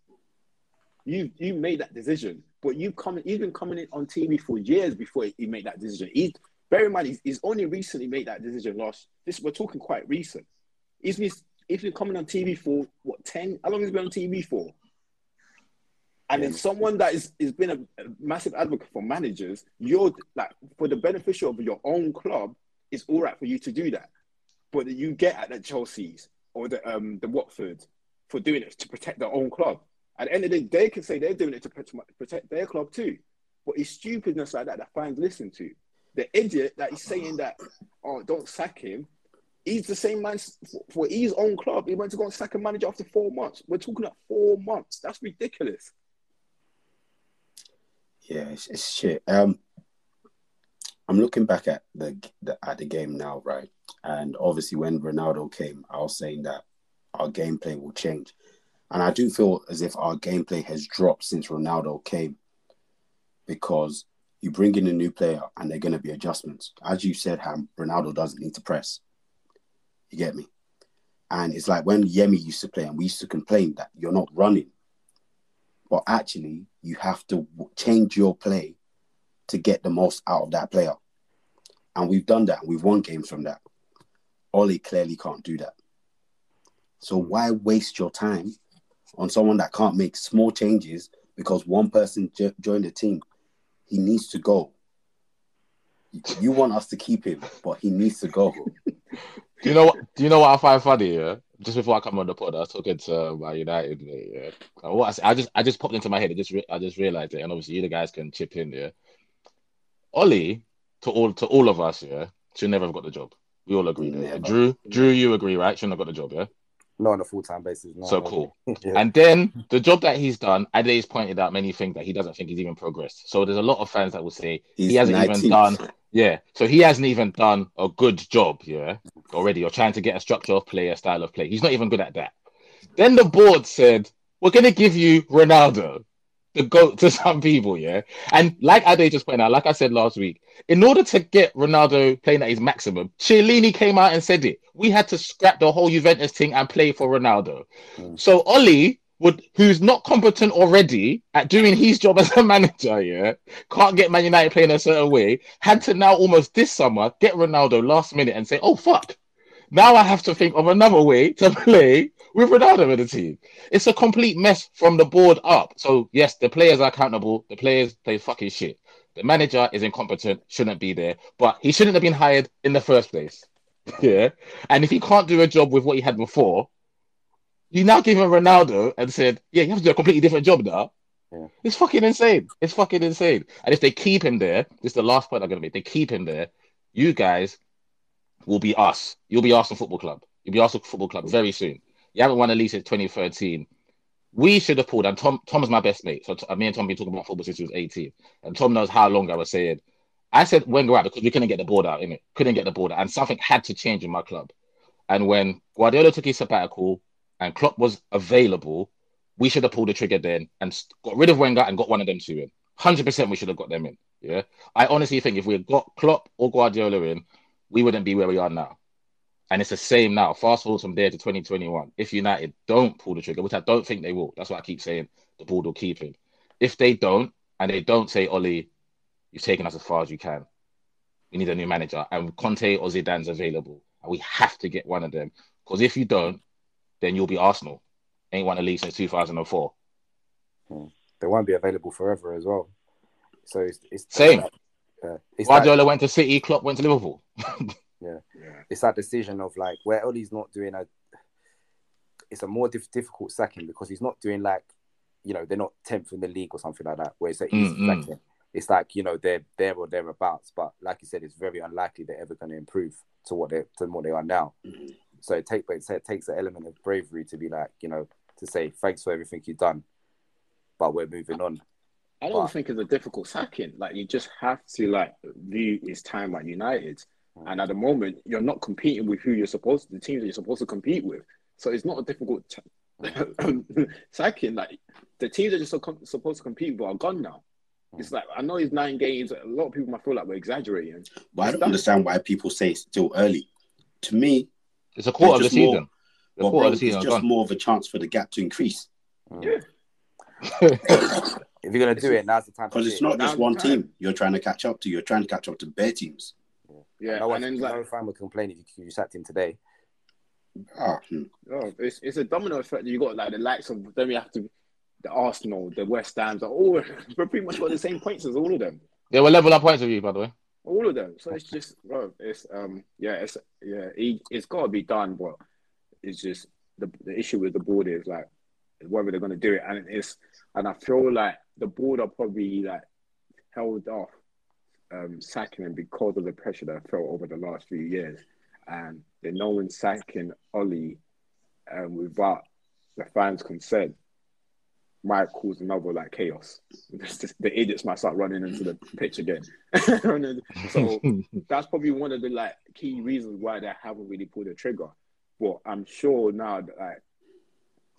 You you made that decision, but you've come, he's been coming in on T V for years before he made that decision. He, bear in mind, he's, he's only recently made that decision last. This we're talking quite recent. He's been, he's been coming on T V for what ten? How long has he been on T V for? And then someone that is has been a, a massive advocate for managers, you're like for the beneficial of your own club, it's all right for you to do that, but you get at the Chelsea's or the um the Watford for doing it to protect their own club. At the end of the day, they can say they're doing it to protect their club too. But it's stupidness like that that fans listen to. The idiot that is saying that, oh, don't sack him, he's the same man for his own club. He went to go and sack a manager after four months. We're talking about four months. That's ridiculous. Yeah, it's, it's shit. Um, I'm looking back at the, the at the game now, right? And obviously when Ronaldo came, I was saying that our gameplay will change. And I do feel as if our gameplay has dropped since Ronaldo came, because you bring in a new player and they're going to be adjustments. As you said, Ham, Ronaldo doesn't need to press. You get me? And it's like when Yemi used to play and we used to complain that you're not running. But actually, you have to change your play to get the most out of that player. And we've done that. We've won games from that. Ole clearly can't do that. So why waste your time on someone that can't make small changes because one person j- joined the team? He needs to go. You want us to keep him, but he needs to go. Do you know what? Do you know what I find funny? Yeah, just before I come on the pod, I was talking to my United mate. Yeah, and what I, said, I just I just popped into my head. I just re- I just realized it, and obviously you the guys can chip in. Yeah, Ole to all to all of us. Yeah, should never have got the job. We all agree. Yeah, Drew, Drew, you agree, right? Shouldn't have got the job. Yeah. Not on a full-time basis. No, so cool. Yeah. And then the job that he's done, Ade's pointed out many things that he doesn't think he's even progressed. So there's a lot of fans that will say he's he hasn't nineteen. Even done... Yeah. So he hasn't even done a good job, yeah, already. You're trying to get a structure of play, a style of play. He's not even good at that. Then the board said, we're going to give you Ronaldo, the GOAT to some people, yeah? And like Ade just pointed out, like I said last week, in order to get Ronaldo playing at his maximum, Chiellini came out and said it. We had to scrap the whole Juventus thing and play for Ronaldo. Mm. So Ole, would, who's not competent already at doing his job as a manager, yeah, can't get Man United playing a certain way, had to now almost this summer get Ronaldo last minute and say, oh, fuck, now I have to think of another way to play with Ronaldo in the team. It's a complete mess from the board up. So, yes, the players are accountable. The players play fucking shit. The manager is incompetent, shouldn't be there. But he shouldn't have been hired in the first place. Yeah. And if he can't do a job with what he had before, you now give him Ronaldo and said, yeah, you have to do a completely different job now. Yeah. It's fucking insane. It's fucking insane. And if they keep him there, this is the last point I'm going to make, they keep him there, you guys will be us. You'll be Arsenal Football Club. You'll be Arsenal Football Club very soon. You haven't won a league since twenty thirteen. We should have pulled, and Tom, Tom's my best mate. So t- me and Tom have been talking about football since he was eighteen. And Tom knows how long I was saying. I said Wenger out because we couldn't get the board out, innit? Couldn't get the board out. And something had to change in my club. And when Guardiola took his sabbatical and Klopp was available, we should have pulled the trigger then and got rid of Wenger and got one of them two in. one hundred percent we should have got them in. Yeah, I honestly think if we had got Klopp or Guardiola in, we wouldn't be where we are now. And it's the same now. Fast forward from there to twenty twenty-one. If United don't pull the trigger, which I don't think they will, that's why I keep saying the board will keep him. If they don't, and they don't say, Ole, you've taken us as far as you can, we need a new manager, and Conte or Zidane's available, and we have to get one of them. Because if you don't, then you'll be Arsenal. Ain't won a league since two thousand four. Hmm. They won't be available forever as well. So it's, it's same. Uh, Guardiola like, went to City, Klopp went to Liverpool. Yeah. yeah, it's that decision of like where Ole's not doing a. It's a more diff- difficult sacking because he's not doing like, you know, they're not tenth in the league or something like that. Where it's an easy mm-hmm. sacking. It's like, you know, they're there or thereabouts, but like you said, it's very unlikely they're ever going to improve to what they to what they are now. Mm-hmm. So it takes it, it takes an element of bravery to be like, you know, to say thanks for everything you've done, but we're moving on. I don't but, think it's a difficult sacking. Like you just have to like view his time at United And at the moment, you're not competing with who you're supposed to, the teams that you're supposed to compete with. So it's not a difficult t- sacking. Like, the teams that you're so com- supposed to compete with are gone now. It's like, I know it's nine games. A lot of people might feel like we're exaggerating. But I don't that- understand why people say it's still early. To me, it's a quarter of the season. More, the well, quarter bro, of the season it's just gone. More of a chance for the gap to increase. Mm. Yeah. If you're going to do it, now's the time. Because it's not just one team you're trying to catch up to. You're trying to catch up to bare teams. Yeah, no, and then like, no fan would complain if you, you sacked him today. Oh, oh it's, it's a domino effect. You got like the likes of then we have to the Arsenal, the West Hams, are all we're pretty much got the same points as all of them. Yeah, we're level up points with you, by the way. All of them. So it's just, bro, it's um, yeah, it's yeah, it, it's got to be done, but it's just the the issue with the board is like whether they're gonna do it, and it's and I feel like the board are probably like held off. Um, sacking him because of the pressure that I felt over the last few years, and they're no one sacking Ole um, without the fans' consent might cause another like chaos. Just, the idiots might start running into the pitch again. So that's probably one of the like key reasons why they haven't really pulled the trigger. But I'm sure now that like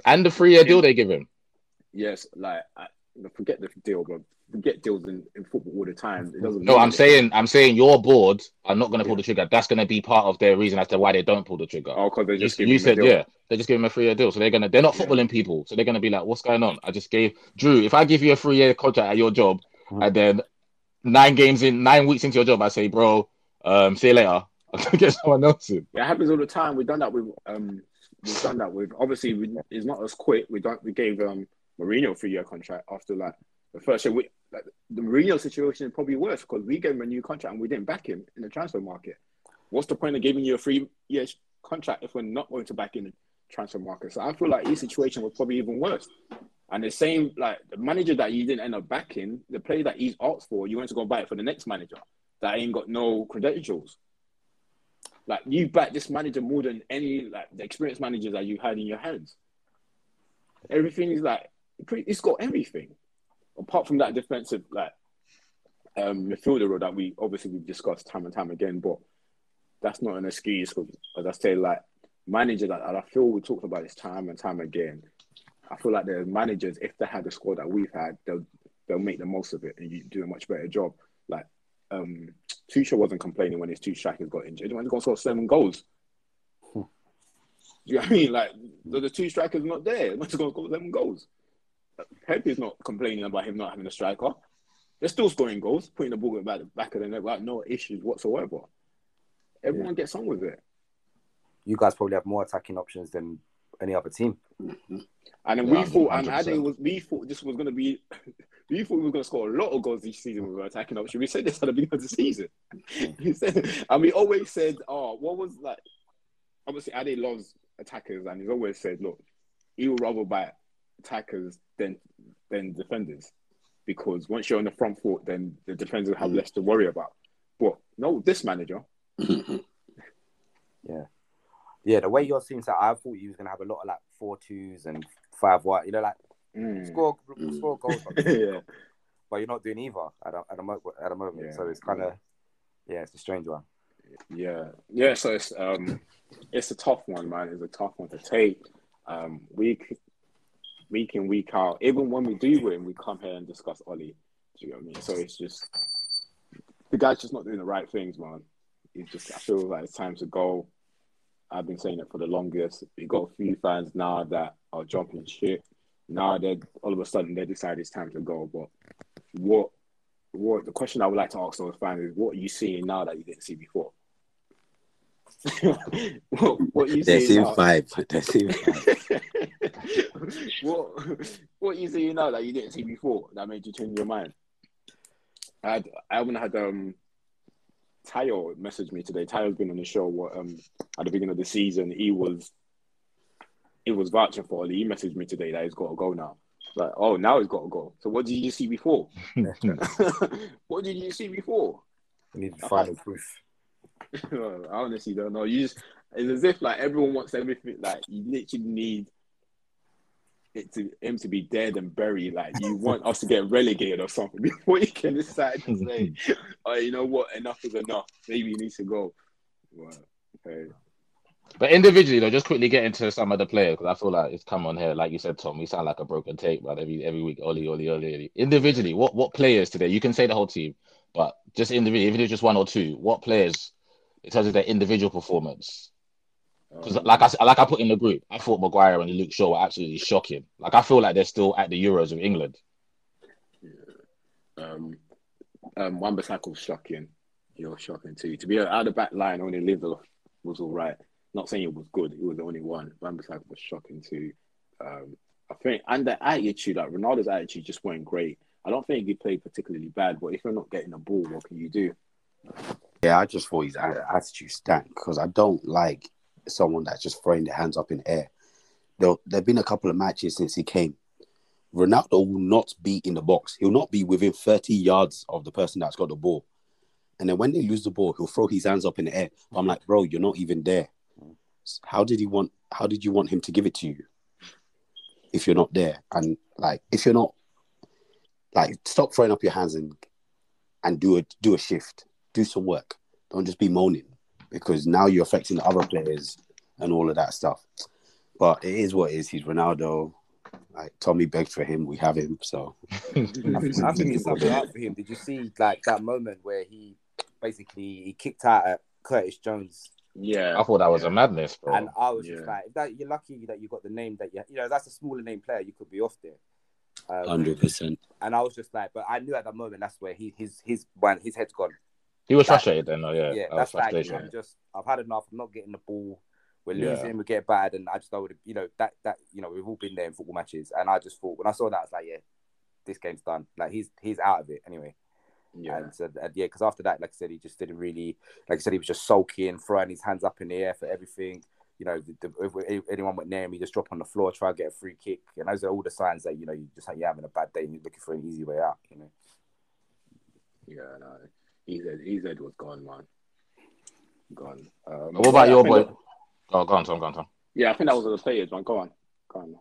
and the three-year deal they give him. Yes, like. I, Forget the deal, bro. Forget deals in, in football all the time. It doesn't. No, I'm it. saying, I'm saying your board are not going to pull yeah. the trigger. That's going to be part of their reason as to why they don't pull the trigger. Oh, because they just you, give you said, deal. yeah, they just give him a three-year deal. So they're gonna, they're not footballing yeah. people. So they're gonna be like, what's going on? I just gave Drew. If I give you a three-year contract at your job, mm-hmm. and then nine games in, nine weeks into your job, I say, bro, um, see you later. I'm gonna get someone else in. Yeah, it happens all the time. We've done that with, um, we've done that with. Obviously, we, it's not as quick. We don't. We gave um. Mourinho three-year contract after like the first year. We, like, the Mourinho situation is probably worse because we gave him a new contract and we didn't back him in the transfer market. What's the point of giving you a three-year contract if we're not going to back in the transfer market? So I feel like his situation was probably even worse. And the same, like the manager that you didn't end up backing, the player that he's asked for, you went to go buy it for the next manager that ain't got no credentials. Like you back this manager more than any like the experienced managers that you had in your hands. Everything is like. It's got everything, apart from that defensive like um, midfielder role that we obviously we've discussed time and time again. But that's not an excuse. For, as I say, like managers, that I feel we talked about this time and time again. I feel like the managers, if they had the squad that we've had, they'll they'll make the most of it and you do a much better job. Like um, Tuchel wasn't complaining when his two strikers got injured. When he got scored seven goals. Hmm. Do you know what I mean? Like the, the two strikers not there. When he got scored seven goals. Pep is not complaining about him not having a striker. They're still scoring goals, putting the ball back the back of the net without no issues whatsoever. Everyone yeah. gets on with it. You guys probably have more attacking options than any other team. Mm-hmm. And then yeah, we thought, and Ade was, we thought this was going to be, we thought we were going to score a lot of goals this season with our attacking option. We said this at the beginning of the season. we said, and we always said, oh, what was like? Obviously, Ade loves attackers, and he's always said, look, he would rather buy attackers than than defenders, because once you're on the front foot, then the defenders have mm. less to worry about. But no, this manager, yeah, yeah, the way you're seeing that, I thought you was gonna have a lot of like four twos and five wide, you know, like mm. score mm. score goals, like, yeah. But you're not doing either at a, at, a, at a moment, yeah. So it's kind of yeah, it's a strange one. Yeah, yeah. So it's um, it's a tough one, man. It's a tough one to take. Um, we. Week in, week out. Even when we do win, we come here and discuss Ole. Do you know what I mean? So it's just the guy's just not doing the right things, man. He's just. I feel like it's time to go. I've been saying it for the longest. We got a few fans now that are jumping shit. Now they all of a sudden they decide it's time to go. But what, what the question I would like to ask those fans is, what are you seeing now that you didn't see before? what, what you They're seeing vibe. They're seeing vibe. What what you see now that you didn't see before that made you change your mind? I had, I haven't had um Tayo message me today. Tayo's been on the show what, um at the beginning of the season. He was he was vouching for Ole. He messaged me today that he's got to go now. Like oh now he's got to go. So what did you see before? What did you see before? We need the final proof. I honestly don't know. You just it's as if like everyone wants everything. Like you literally need. It to him to be dead and buried, like you want us to get relegated or something before you can decide to say, oh, you know what, enough is enough. Maybe he needs to go. Right. Okay. But individually, though, just quickly get into some of the players, because I feel like it's come on here. Like you said, Tom, we sound like a broken tape, but right? every every week, Oli, Oli, Oli, Oli. Individually, what, what players today? You can say the whole team, but just individually, even if it's just one or two, what players in terms of their individual performance? Because um, like I like I put in the group, I thought Maguire and Luke Shaw were absolutely shocking. Like I feel like they're still at the Euros of England. Yeah. Um, um, Wan-Bissaka was shocking. You're shocking too. To be out of the back line, only Lindelöf was all right. Not saying it was good, it was the only one. Wan-Bissaka was shocking too. Um, I think, and the attitude, like Ronaldo's attitude just weren't great. I don't think he played particularly bad, but if you're not getting the ball, what can you do? Yeah, I just thought his attitude stank because I don't like someone that's just throwing their hands up in the air. There have been a couple of matches since he came. Ronaldo will not be in the box. He'll not be within thirty yards of the person that's got the ball. And then when they lose the ball, he'll throw his hands up in the air. I'm like, bro, you're not even there. How did he want? How did you want him to give it to you if you're not there? And like, if you're not, like, stop throwing up your hands and and do a do a shift, do some work. Don't just be moaning because now you're affecting the other players and all of that stuff. But it is what it is. He's Ronaldo. Like Tommy begged for him, we have him. So I think, I think it's up for him. Did you see like that moment where he basically he kicked out at Curtis Jones? Yeah, I thought that was yeah. a madness, bro. And I was yeah. just like, that, you're lucky that you got the name that you, you know, that's a smaller name player. You could be off there, um, one hundred percent. And I was just like, but I knew at that moment that's where he, his, his, his, his head's gone. He was that, frustrated then, though. Yeah, yeah, that that's was like, you know, just I've had enough. I'm not getting the ball. We're losing. Yeah. We get bad, and I just thought, you know, that that you know, we've all been there in football matches, and I just thought when I saw that, I was like, yeah, this game's done. Like he's he's out of it anyway. Yeah, and, so, and yeah, because after that, like I said, he just didn't really. Like I said, he was just sulking, throwing his hands up in the air for everything. You know, the, the, if anyone went near him, he just dropped on the floor, try to get a free kick, and those are all the signs that you know you just like you're having a bad day and you're looking for an easy way out. You know. Yeah, no, E Z was gone, man. Gone. Um, what about your boy? That... Oh, go on, Tom. Go on, Tom. Yeah, I think that was the players, man. Go on, go on. Man.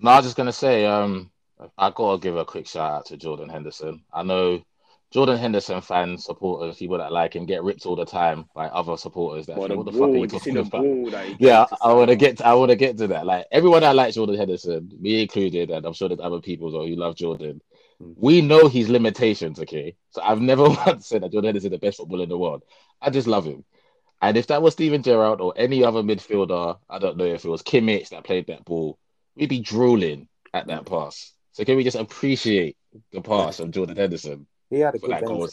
No, I was just gonna say, um, I gotta give a quick shout out to Jordan Henderson. I know. Jordan Henderson fans, supporters, people that like him get ripped all the time by other supporters. That well, think, what the fuck are you talking about? Yeah, I want to get, I want to get to that. Like everyone that likes Jordan Henderson, me included, and I'm sure there's other people as well who love Jordan. We know his limitations, okay? So I've never once said that Jordan Henderson is the best footballer in the world. I just love him. And if that was Steven Gerrard or any other midfielder, I don't know if it was Kimmich that played that ball, we'd be drooling at that pass. So can we just appreciate the pass of Jordan Henderson? He had a good like goal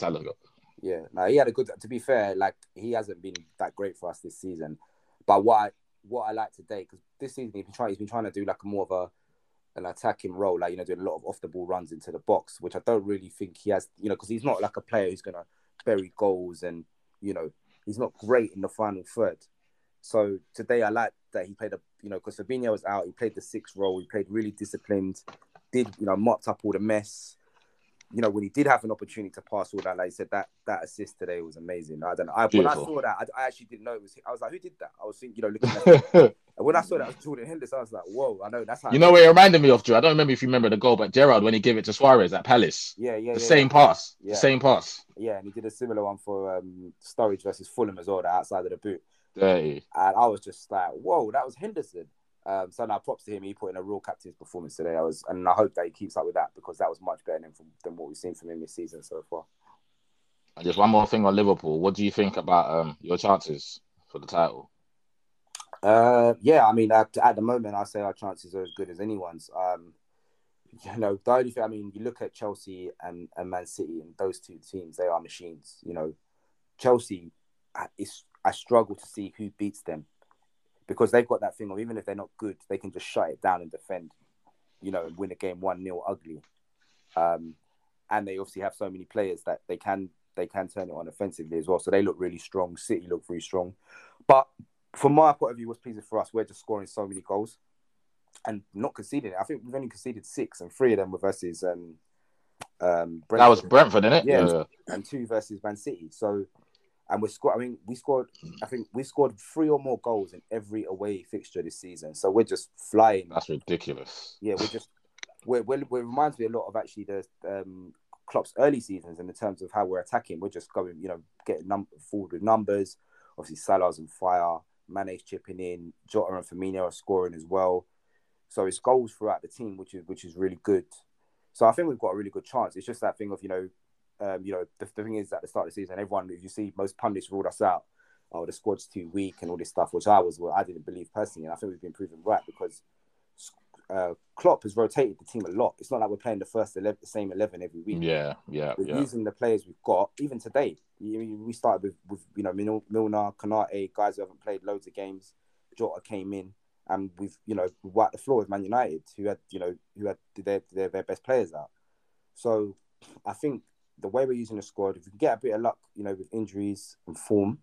yeah, no, he had a good. To be fair, like he hasn't been that great for us this season. But what I what I like today, because this season he's been trying, he's been trying to do like more of a an attacking role, like you know, doing a lot of off the ball runs into the box, which I don't really think he has, you know, because he's not like a player who's gonna bury goals, and you know, he's not great in the final third. So today I like that he played a, you know, because Fabinho was out, he played the sixth role, he played really disciplined, did you know, mopped up all the mess. You know, when he did have an opportunity to pass all that, like you said, that that assist today was amazing. I don't know. I, when I saw that, I, I actually didn't know it was him. I was like, who did that? I was thinking, you know, looking at that. And when I saw that it was Jordan Henderson, I was like, whoa, I know that's how. You know what it reminded me of, Drew? I don't remember if you remember the goal, but Gerrard, when he gave it to Suarez at Palace. Yeah, yeah, The yeah, same yeah. pass. Yeah. The same pass. Yeah, and he did a similar one for um, Sturridge versus Fulham as well, the outside of the boot. Dirty. And I was just like, whoa, that was Henderson. Um, so now props to him. He put in a real captain's performance today. I was, and I hope that he keeps up with that because that was much better than, from, than what we've seen from him this season so far. And just one more thing on Liverpool. What do you think about um, your chances for the title? Uh, yeah, I mean, at, at the moment, I say our chances are as good as anyone's. Um, you know, the only thing, I mean, you look at Chelsea and, and Man City, and those two teams, they are machines. You know, Chelsea, I, it's, I struggle to see who beats them. Because they've got that thing of even if they're not good, they can just shut it down and defend, you know, and win a game one nil ugly. Um, and they obviously have so many players that they can they can turn it on offensively as well. So they look really strong. City look really strong. But from my point of view, what's pleasing for us, we're just scoring so many goals and not conceding it. I think we've only conceded six and three of them were versus um, um, Brentford. That was Brentford, innit? Yeah, yeah. And two versus Man City. So... And we scored. I mean, we scored. I think we scored three or more goals in every away fixture this season. So we're just flying. That's ridiculous. Yeah, we're just. We're, we're, it reminds me a lot of actually the um, Klopp's early seasons in the terms of how we're attacking. We're just going, you know, getting num- forward with numbers. Obviously, Salah's on fire. Mane's chipping in. Jota and Fabinho are scoring as well. So it's goals throughout the team, which is which is really good. So I think we've got a really good chance. It's just that thing of, you know, um, you know, the, the thing is at the start of the season, everyone, if you see, most pundits ruled us out. Oh, the squad's too weak and all this stuff, which I was, well, I didn't believe personally. And I think we've been proven right because uh, Klopp has rotated the team a lot. It's not like we're playing the first eleven, the same eleven every week. Yeah, yeah, we're yeah. using the players we've got. Even today, we started with, with you know, Milner, Konate, guys who haven't played loads of games. Jota came in. And we've, you know, wiped the floor with Man United, who had, you know, who had their, their, their best players out. So I think the way we're using the squad, if we can get a bit of luck, you know, with injuries and form,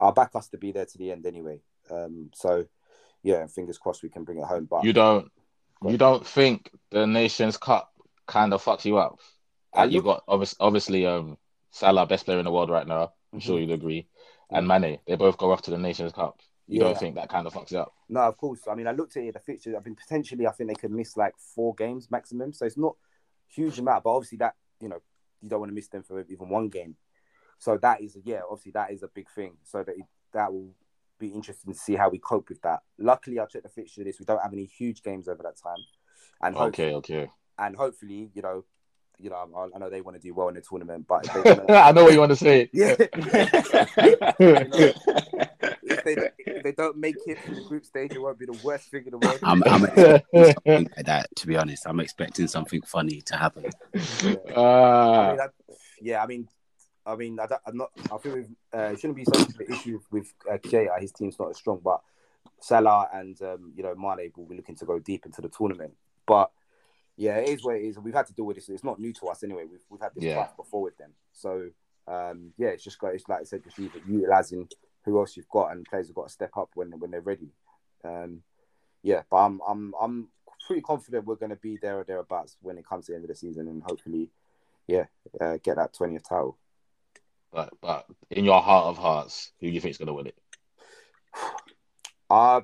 I'll back us to be there to the end anyway. Um, so, yeah, fingers crossed we can bring it home. But you don't, you don't think the Nations Cup kind of fucks you up? Like you got obviously, obviously um, Salah, best player in the world right now. I'm mm-hmm. sure you'd agree. And Mane, they both go off to the Nations Cup. You yeah. don't think that kind of fucks it up? No, of course. I mean, I looked at it, the fixtures. I've been potentially, I think they could miss like four games maximum. So it's not a huge amount, but obviously that, you know, you don't want to miss them for even one game. So that is, yeah, obviously that is a big thing. So that it, that will be interesting to see how we cope with that. Luckily, I checked the fixture list. We don't have any huge games over that time. And okay, okay. And hopefully, you know, you know, I know they want to do well in the tournament, but if they want to... I know what you want to say. Yeah. You know, if they, if they don't make it to the group stage, it won't be the worst thing in the world. I'm, I'm expecting something like that, to be honest. I'm expecting something funny to happen. Yeah, uh... I, mean, I, yeah I mean, I mean, I I'm not. I think we've, uh, it shouldn't be such an issue with uh, Keita. His team's not as strong, but Salah and um, you know Mane will be looking to go deep into the tournament. But yeah, it is what it is. We've had to deal with this. It's not new to us anyway. We've we've had this yeah. fight before with them. So um, yeah, it's just got. It's like I said, just utilizing who else you've got, and players have got to step up when when they're ready. Um, yeah, but I'm I'm I'm pretty confident we're going to be there or thereabouts when it comes to the end of the season, and hopefully, yeah, uh, get that twentieth title. But but in your heart of hearts, who do you think is going to win it? Uh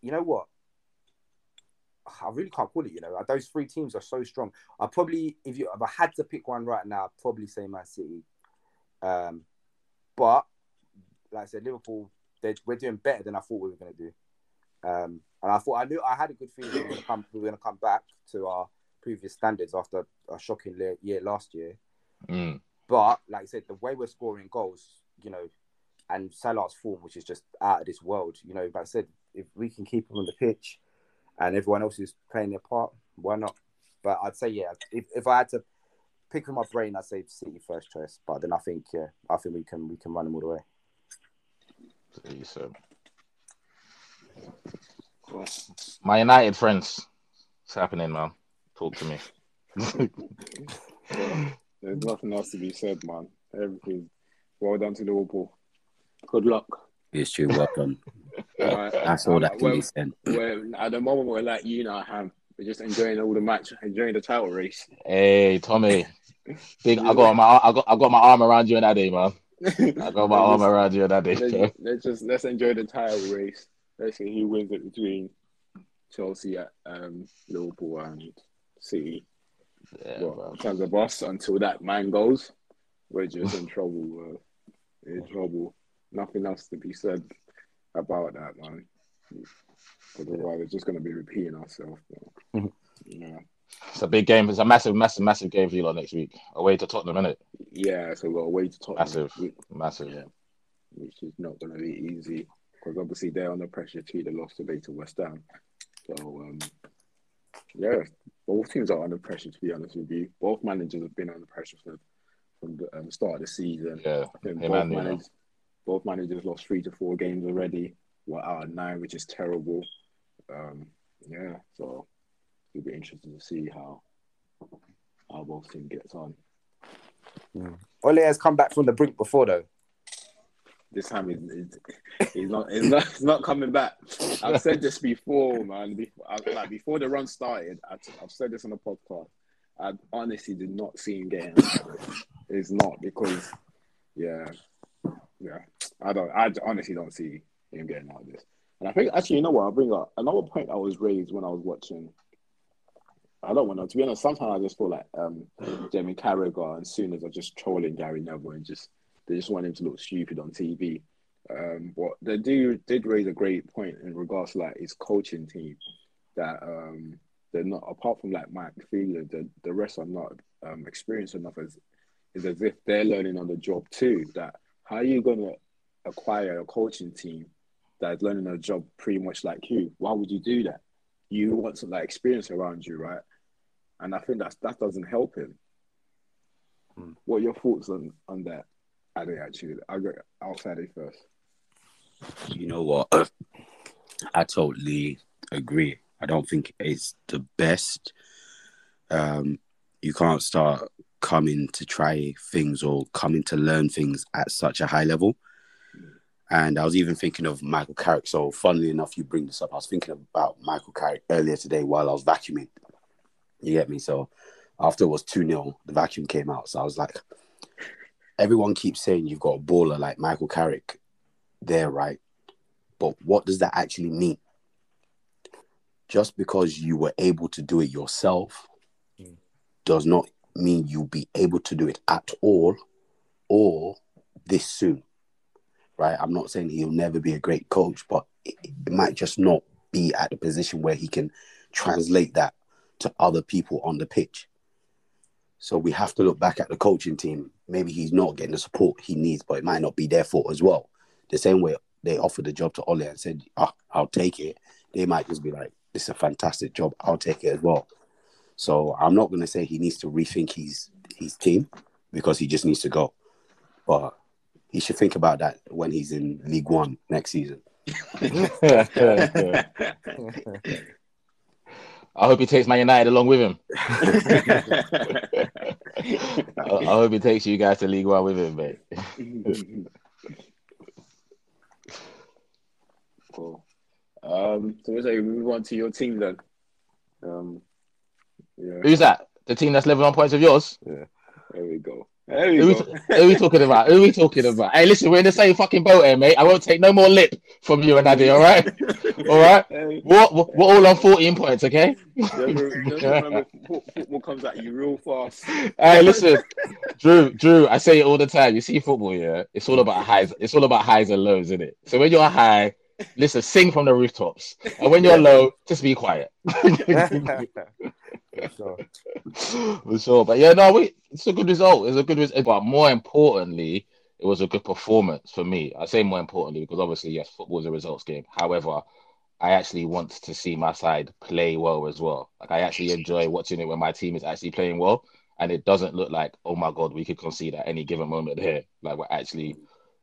you know what? I really can't call it. You know, those three teams are so strong. I probably, if you if I had to pick one right now, I'd probably say Man City. Um, but. Like I said, Liverpool, we're doing better than I thought we were going to do. Um, and I thought I knew I had a good feeling we were going to come, we were going to come back to our previous standards after a shocking year last year. Mm. But like I said, the way we're scoring goals, you know, and Salah's form, which is just out of this world, you know, like I said, if we can keep him on the pitch and everyone else is playing their part, why not? But I'd say, yeah, if, if I had to pick with my brain, I'd say City first choice. But then I think, yeah, I think we can we can run them all the way. So, cool. My United friends, what's happening, man? Talk to me. Yeah, there's nothing else to be said, man. Everything. Well done to Liverpool. Good luck. It's true. Well done. Right. That's all that can be said. At the moment, we're like you now, Ham. We're just enjoying all the match, enjoying the title race. Hey, Tommy. Big, I got my, I got, I got my arm around you in that day, man. I got my arm around you that day. Let's, let's just let's enjoy the title race. Let's see who wins it between Chelsea, um, Liverpool, and City. Yeah, well, in terms of us, until that man goes, we're just in trouble. We're in trouble. Nothing else to be said about that, man. Otherwise, it's just going to be repeating ourselves. So, yeah. It's a big game. It's a massive, massive, massive game for you lot next week. Away to Tottenham, innit? Yeah, so we're away to Tottenham. Massive, massive. Yeah. Which is not going to be easy because obviously they're under pressure too. They lost today to West Ham. So, um, yeah, both teams are under pressure, to be honest with you. Both managers have been under pressure from, from the um, start of the season. Yeah. I think hey, both, man, managers, yeah. both managers lost three to four games already. We're out of nine, which is terrible. Um, yeah, so... it'll be interesting to see how our both team gets on. Mm. Ole has come back from the brink before, though. This time he's, he's not. He's not. He's not coming back. I've said this before, man. Before, I, like before the run started, I, I've said this on the podcast. I honestly did not see him getting. It's not because, yeah, yeah. I don't. I honestly don't see him getting out of this. And I think actually, you know what? I'll bring up another point I was raised when I was watching. I don't want to. To be honest, sometimes I just feel like um, Jermaine Carrick and Sooners are just trolling Gary Neville and just They just want him to look stupid on T V. Um, but they do did raise a great point in regards to like his coaching team, that um, they're not, apart from like Mike Phelan, the the rest are not um, experienced enough. As is as if they're learning on the job too. That how are you gonna acquire a coaching team that's learning a job pretty much like you? Why would you do that? You want some like experience around you, right? And I think that's that doesn't help him. Hmm. What are your thoughts on on that? I don't actually. I'll go outside it first. You know what? I totally agree. I don't think it's the best. Um, you can't start coming to try things or coming to learn things at such a high level. And I was even thinking of Michael Carrick. So funnily enough, you bring this up. I was thinking about Michael Carrick earlier today while I was vacuuming. You get me? So after it was two nil, the vacuum came out. So I was like, everyone keeps saying you've got a baller like Michael Carrick there, right? But what does that actually mean? Just because you were able to do it yourself mm. does not mean you'll be able to do it at all or this soon, right? I'm not saying he'll never be a great coach, but it, it might just not be at the position where he can translate that to other people on the pitch. So we have to look back at the coaching team. Maybe he's not getting the support he needs, but it might not be their fault as well. The same way they offered the job to Ole and said, oh, I'll take it. They might just be like, this is a fantastic job. I'll take it as well. So I'm not going to say he needs to rethink his, his team because he just needs to go. But he should think about that when he's in League One next season. I hope he takes Man United along with him. I, I hope he takes you guys to League One with him, mate. Cool. Um, so, we move on to your team then. Um, yeah. Who's that? The team that's eleven points of yours? Yeah. There we go. There we who, go. We, who we talking about? Who we talking about? Hey, listen, we're in the same fucking boat here, mate. I won't take no more lip from you and Addy, all right? All right? Hey. We're, we're all on fourteen points, okay? Yeah, remember, football comes at you real fast. Hey, listen, Drew, Drew, I say it all the time. You see football, yeah? It's all about highs. It's all about highs and lows, isn't it? So when you're high, listen, sing from the rooftops. And when you're yeah. low, just be quiet. For sure. For sure. But yeah, no, we, it's a good result. It's a good result. But more importantly, it was a good performance for me. I say more importantly because obviously, yes, football is a results game. However, I actually want to see my side play well as well. Like, I actually enjoy watching it when my team is actually playing well and it doesn't look like, oh my God, we could concede at any given moment here. Like, we're actually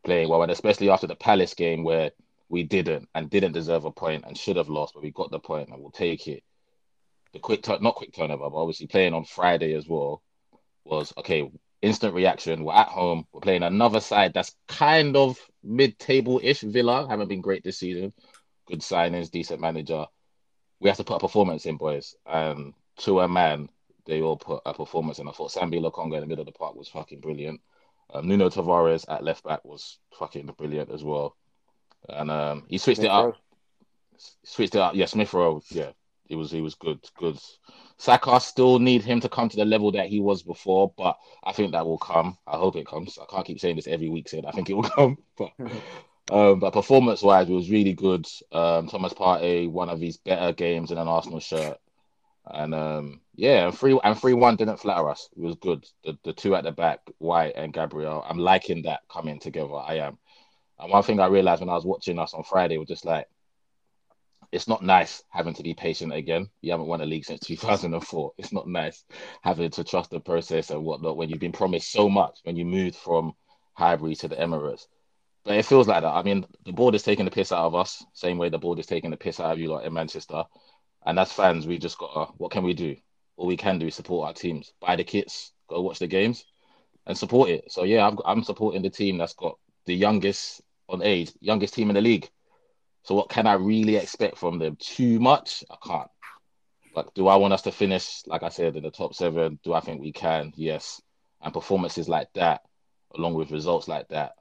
playing well. And especially after the Palace game where we didn't and didn't deserve a point and should have lost, but we got the point and we'll take it. The quick turn, not quick turnover, but obviously playing on Friday as well was okay. Instant reaction. We're at home. We're playing another side that's kind of mid-table-ish. Villa haven't been great this season. Good signings, decent manager. We have to put a performance in, boys. Um, to a man, they all put a performance in. I thought Sambi Lokonga in the middle of the park was fucking brilliant. Um, Nuno Tavares at left back was fucking brilliant as well. And um, he switched Smith it up. Rowe. Switched it up. Yeah, Smith Rowe. Yeah, it was. He was good. Good. Saka still need him to come to the level that he was before, but I think that will come. I hope it comes. I can't keep saying this every week, saying I think it will come. But, um, but performance-wise, it was really good. Um, Thomas Partey, one of his better games in an Arsenal shirt, and um, yeah, and three and three one didn't flatter us. It was good. The the two at the back, White and Gabriel. I'm liking that coming together. I am. And one thing I realised when I was watching us on Friday was just like, it's not nice having to be patient again. You haven't won a league since two thousand four. It's not nice having to trust the process and whatnot when you've been promised so much when you moved from Highbury to the Emirates. But it feels like that. I mean, the board is taking the piss out of us, same way the board is taking the piss out of you lot in Manchester. And as fans, we just got to, what can we do? All we can do is support our teams. Buy the kits, go watch the games and support it. So, yeah, I've got, I'm supporting the team that's got the youngest on age, youngest team in the league. So what can I really expect from them? Too much? I can't. Like, do I want us to finish, like I said, in the top seven? Do I think we can? Yes. And performances like that, along with results like that,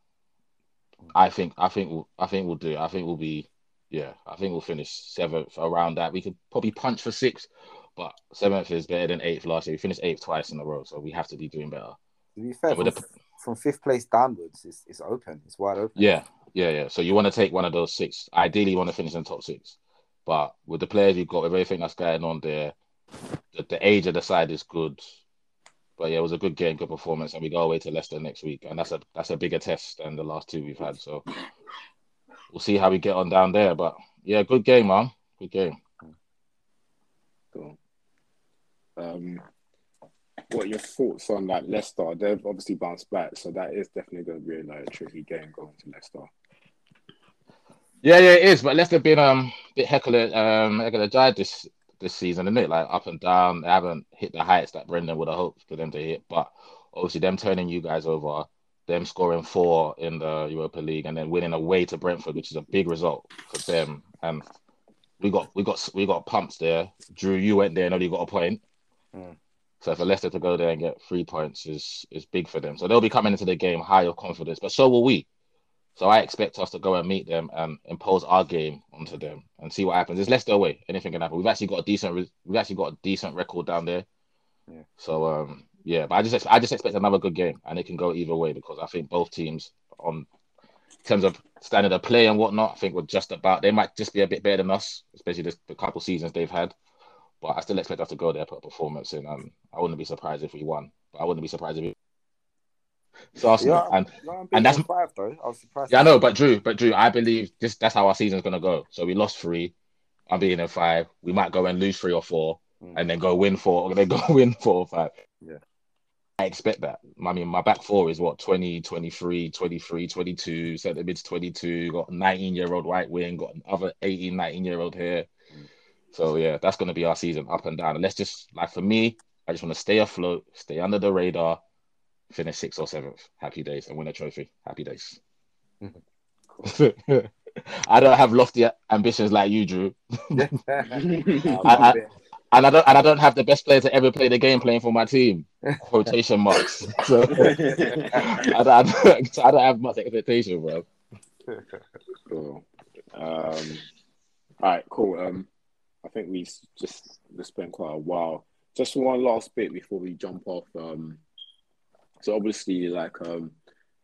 I think, I think, we'll, I think we'll do it. I think we'll be, yeah, I think we'll finish seventh around that. We could probably punch for sixth, but seventh is better than eighth last year. We finished eighth twice in a row, so we have to be doing better. To be fair, from fifth place downwards, it's, it's open. It's wide open. Yeah, yeah, yeah. So you want to take one of those six. Ideally, you want to finish in the top six. But with the players you've got, with everything that's going on there, the, the age of the side is good. But yeah, it was a good game, good performance, and we go away to Leicester next week, and that's a that's a bigger test than the last two we've had. So we'll see how we get on down there. But yeah, good game, man. Good game. Cool. Um, what are your thoughts on like Leicester? They've obviously bounced back, so that is definitely going to be like a tricky game going to Leicester. Yeah, yeah, it is. But Leicester been um a bit heckler, um heckler giant this. This season, isn't it? Like up and down, they haven't hit the heights that Brendan would have hoped for them to hit. But obviously, them turning you guys over, them scoring four in the Europa League, and then winning away to Brentford, which is a big result for them. And we got we got we got pumps there. Drew, you went there and only got a point. Mm. So for Leicester to go there and get three points is is big for them. So they'll be coming into the game high of confidence, but so will we. So I expect us to go and meet them and impose our game onto them and see what happens. It's Leicester away; anything can happen. We've actually got a decent, we've actually got a decent record down there. Yeah. So um, yeah, but I just, I just expect another good game, and it can go either way because I think both teams, on in terms of standard of play and whatnot, I think we're just about. They might just be a bit better than us, especially this, the couple seasons they've had. But I still expect us to go there, put a performance in. Um, I wouldn't be surprised if we won. But I wouldn't be surprised if we. So yeah, and no, and that's five though. I was surprised. Yeah, I know, but Drew, but Drew, I believe this. That's how our season's gonna go. So we lost three. I'm being in five. We might go and lose three or four, mm. and then go win four, or then go win four or five. Yeah, I expect that. I mean, my back four is what twenty, twenty-three, twenty-three, twenty-two, centre mids twenty-two. Got nineteen year old right wing. Got another eighteen, nineteen year old here. Mm. So yeah, that's gonna be our season, up and down. And let's just like for me, I just want to stay afloat, stay under the radar. Finish sixth or seventh, happy days, and win a trophy, happy days. I don't have lofty ambitions like you, Drew. I, I, and I don't, and I don't have the best player to ever play the game playing for my team. Quotation marks. So I, don't, I, don't, I don't have much expectation, bro. Cool. Um, all right, cool. Um, I think we just we spent quite a while. Just one last bit before we jump off. Um. So obviously, like um,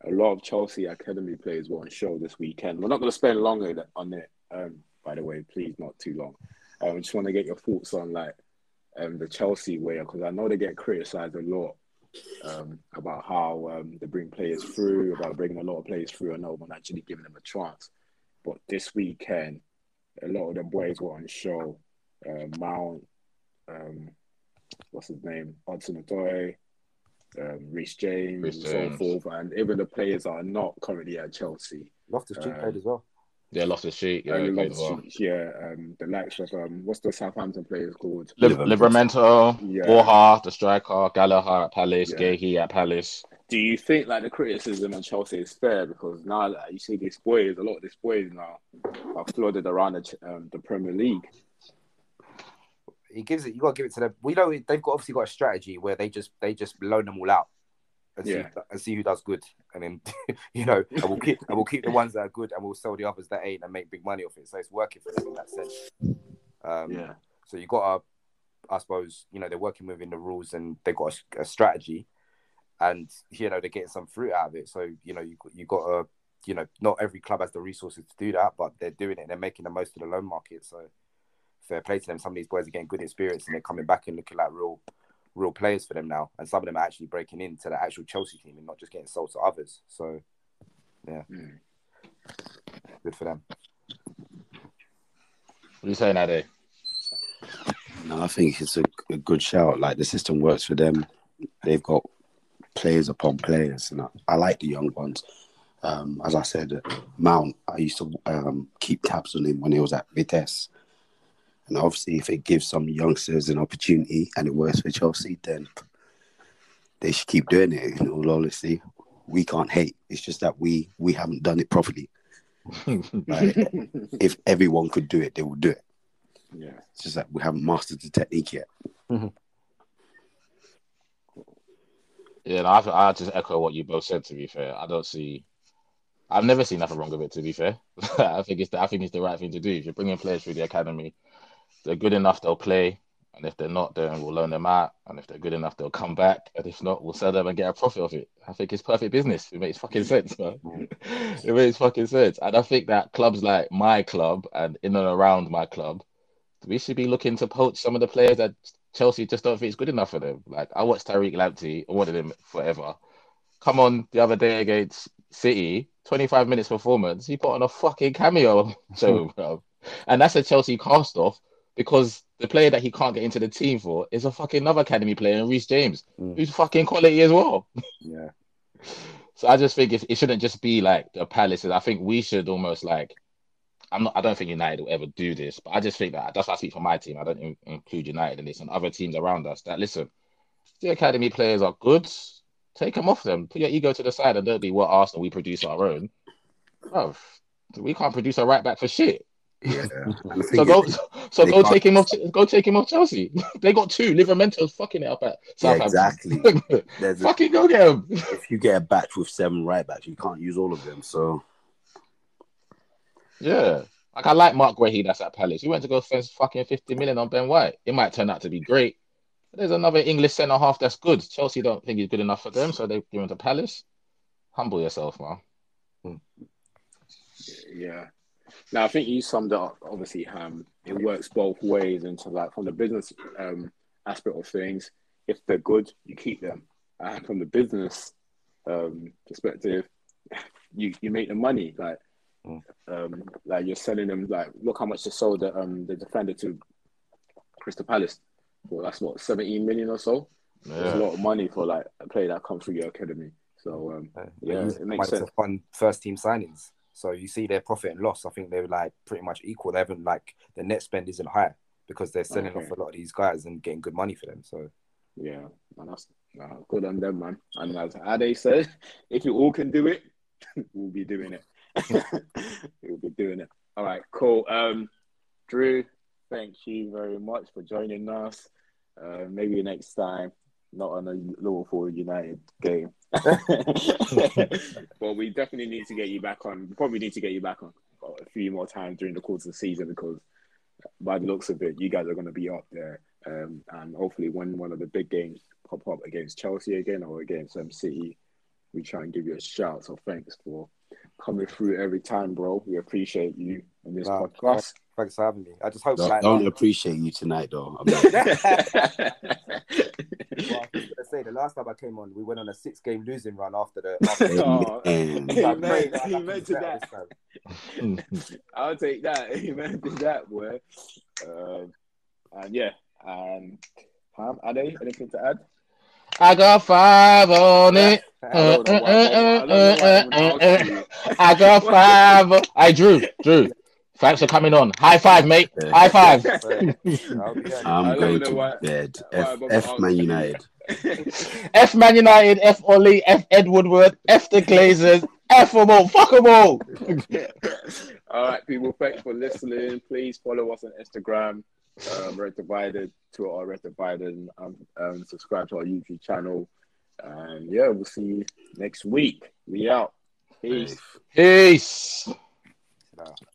a lot of Chelsea academy players were on show this weekend. We're not going to spend long on it, um, by the way. Please, not too long. I um, just want to get your thoughts on like um, the Chelsea way, because I know they get criticised a lot um, about how um, they bring players through, about bringing a lot of players through, and no one actually giving them a chance. But this weekend, a lot of the boys were on show. Uh, Mount, um, what's his name, Hudson-Odoi. Um, Reece James, Reece James and so forth, and even the players are not currently at Chelsea. Loftus Cheek um, played as well. Yeah, Loftus Cheek. Yeah, Loftus well. Yeah, um, the likes of um, what's the Southampton players called? Lib- Livramento, yeah. Borja, the striker, Gallagher at Palace, yeah. Gahey at Palace. Do you think like the criticism on Chelsea is fair? Because now like, you see these boys, a lot of these boys now are flooded around the, um, the Premier League. He gives it. You gotta give it to them. We know they've got obviously got a strategy where they just they just loan them all out and yeah. see and see who does good, and then you know, and we'll keep and we'll keep the ones that are good, and we'll sell the others that ain't and make big money off it. So it's working for them in that sense. Um, yeah. So you got to, I suppose, you know, they're working within the rules and they've got a, a strategy, and you know they're getting some fruit out of it. So you know you you got to, you know, not every club has the resources to do that, but they're doing it and they're making the most of the loan market. So. Fair play to them. Some of these boys are getting good experience and they're coming back and looking like real real players for them now. And some of them are actually breaking into the actual Chelsea team and not just getting sold to others. So, yeah. Mm. Good for them. What are you saying, Ade? No, I think it's a, a good shout. Like, the system works for them. They've got players upon players. And I, I like the young ones. Um, as I said, Mount, I used to um, keep tabs on him when he was at Vitesse. And obviously, if it gives some youngsters an opportunity and it works for Chelsea, then they should keep doing it. In all honesty, we can't hate. It's just that we we haven't done it properly. Like, if everyone could do it, they would do it. Yeah, it's just that we haven't mastered the technique yet. Mm-hmm. Yeah, no, I I just echo what you both said. To be fair, I don't see. I've never seen nothing wrong with it. To be fair, I think it's the, I think it's the right thing to do. If you're bringing players through the academy. They're good enough, they'll play. And if they're not, then we'll loan them out. And if they're good enough, they'll come back. And if not, we'll sell them and get a profit of it. I think it's perfect business. It makes fucking sense, man. It makes fucking sense. And I think that clubs like my club and in and around my club, we should be looking to poach some of the players that Chelsea just don't think is good enough for them. Like, I watched Tariq Lamptey, I wanted him forever. Come on the other day against City, twenty-five minutes performance, he put on a fucking cameo show, bro. And that's a Chelsea cast-off because the player that he can't get into the team for is a fucking another academy player, Reece James, mm. who's fucking quality as well. Yeah. So I just think it, it shouldn't just be like a Palace. I think we should almost like, I'm not, I don't think United will ever do this, but I just think that, that's why I speak for my team. I don't in, include United in this and other teams around us that, listen, the academy players are good. Take them off them. Put your ego to the side and don't be, well, Arsenal, we produce our own. Oh, we can't produce a right back for shit. Yeah. so go, is, so go can't... take him off. Go take him off Chelsea. They got two. Livermento's fucking it up at Southampton. Yeah, exactly. a, fucking go get him. If you get a batch with seven right backs, you can't use all of them. So. Yeah, like I like Mark Guehi. That's at Palace. He went to go spend fucking fifty million on Ben White. It might turn out to be great. But there's another English centre half that's good. Chelsea don't think he's good enough for them, so they give him to Palace. Humble yourself, man. Yeah. Now I think you summed it up. Obviously, um, it works both ways. And so, like from the business um aspect of things, if they're good, you keep them. And from the business um perspective, you you make the money. Like. Mm. Um, like you're selling them, like look how much they sold the um the defender to Crystal Palace. Well, that's what seventeen million or so. Yeah. That's a lot of money for like a player that comes through your academy. So um, yeah, yeah, it makes sense. Fun first team signings. So you see their profit and loss. I think they're like pretty much equal. They haven't like the net spend isn't high because they're selling okay. off a lot of these guys and getting good money for them. So yeah, man, that's uh, good on them, man. And as Ade said, if you all can do it, we'll be doing it. We'll be doing it. All right, cool. Um, Drew, thank you very much for joining us. Uh, maybe next time, not on a Liverpool United game, but we definitely need to get you back on. We probably need to get you back on a few more times during the course of the season because, by the looks of it, you guys are going to be up there, um, and hopefully, when one of the big games pop up against Chelsea again or against um, City, we try and give you a shout. So thanks for coming through every time, bro. We appreciate you on this wow. podcast. Thanks for having me. I just hope no, like, I only appreciate you tonight, though. I'm not... well, I was gonna say the last time I came on, we went on a six-game losing run after the. After oh, the... Amen. Amen. Like, amen to that. I'll take that. Amen to that, boy. Um, and yeah, um, Pam, Ade, anything to add? I got five on it. I got five. On... I Drew, Drew. Thanks for coming on. High five, mate. High five. I'm going to bed. F, F Man United. F Man United. F Ole. F Ed Woodward. F the Glazers. F them all. Fuck them all. All right, people. Thanks for listening. Please follow us on Instagram. Um, Red Divided, Twitter or Red Divided, and um, um, subscribe to our YouTube channel. And yeah, we'll see you next week. We out. Peace. Peace. Peace.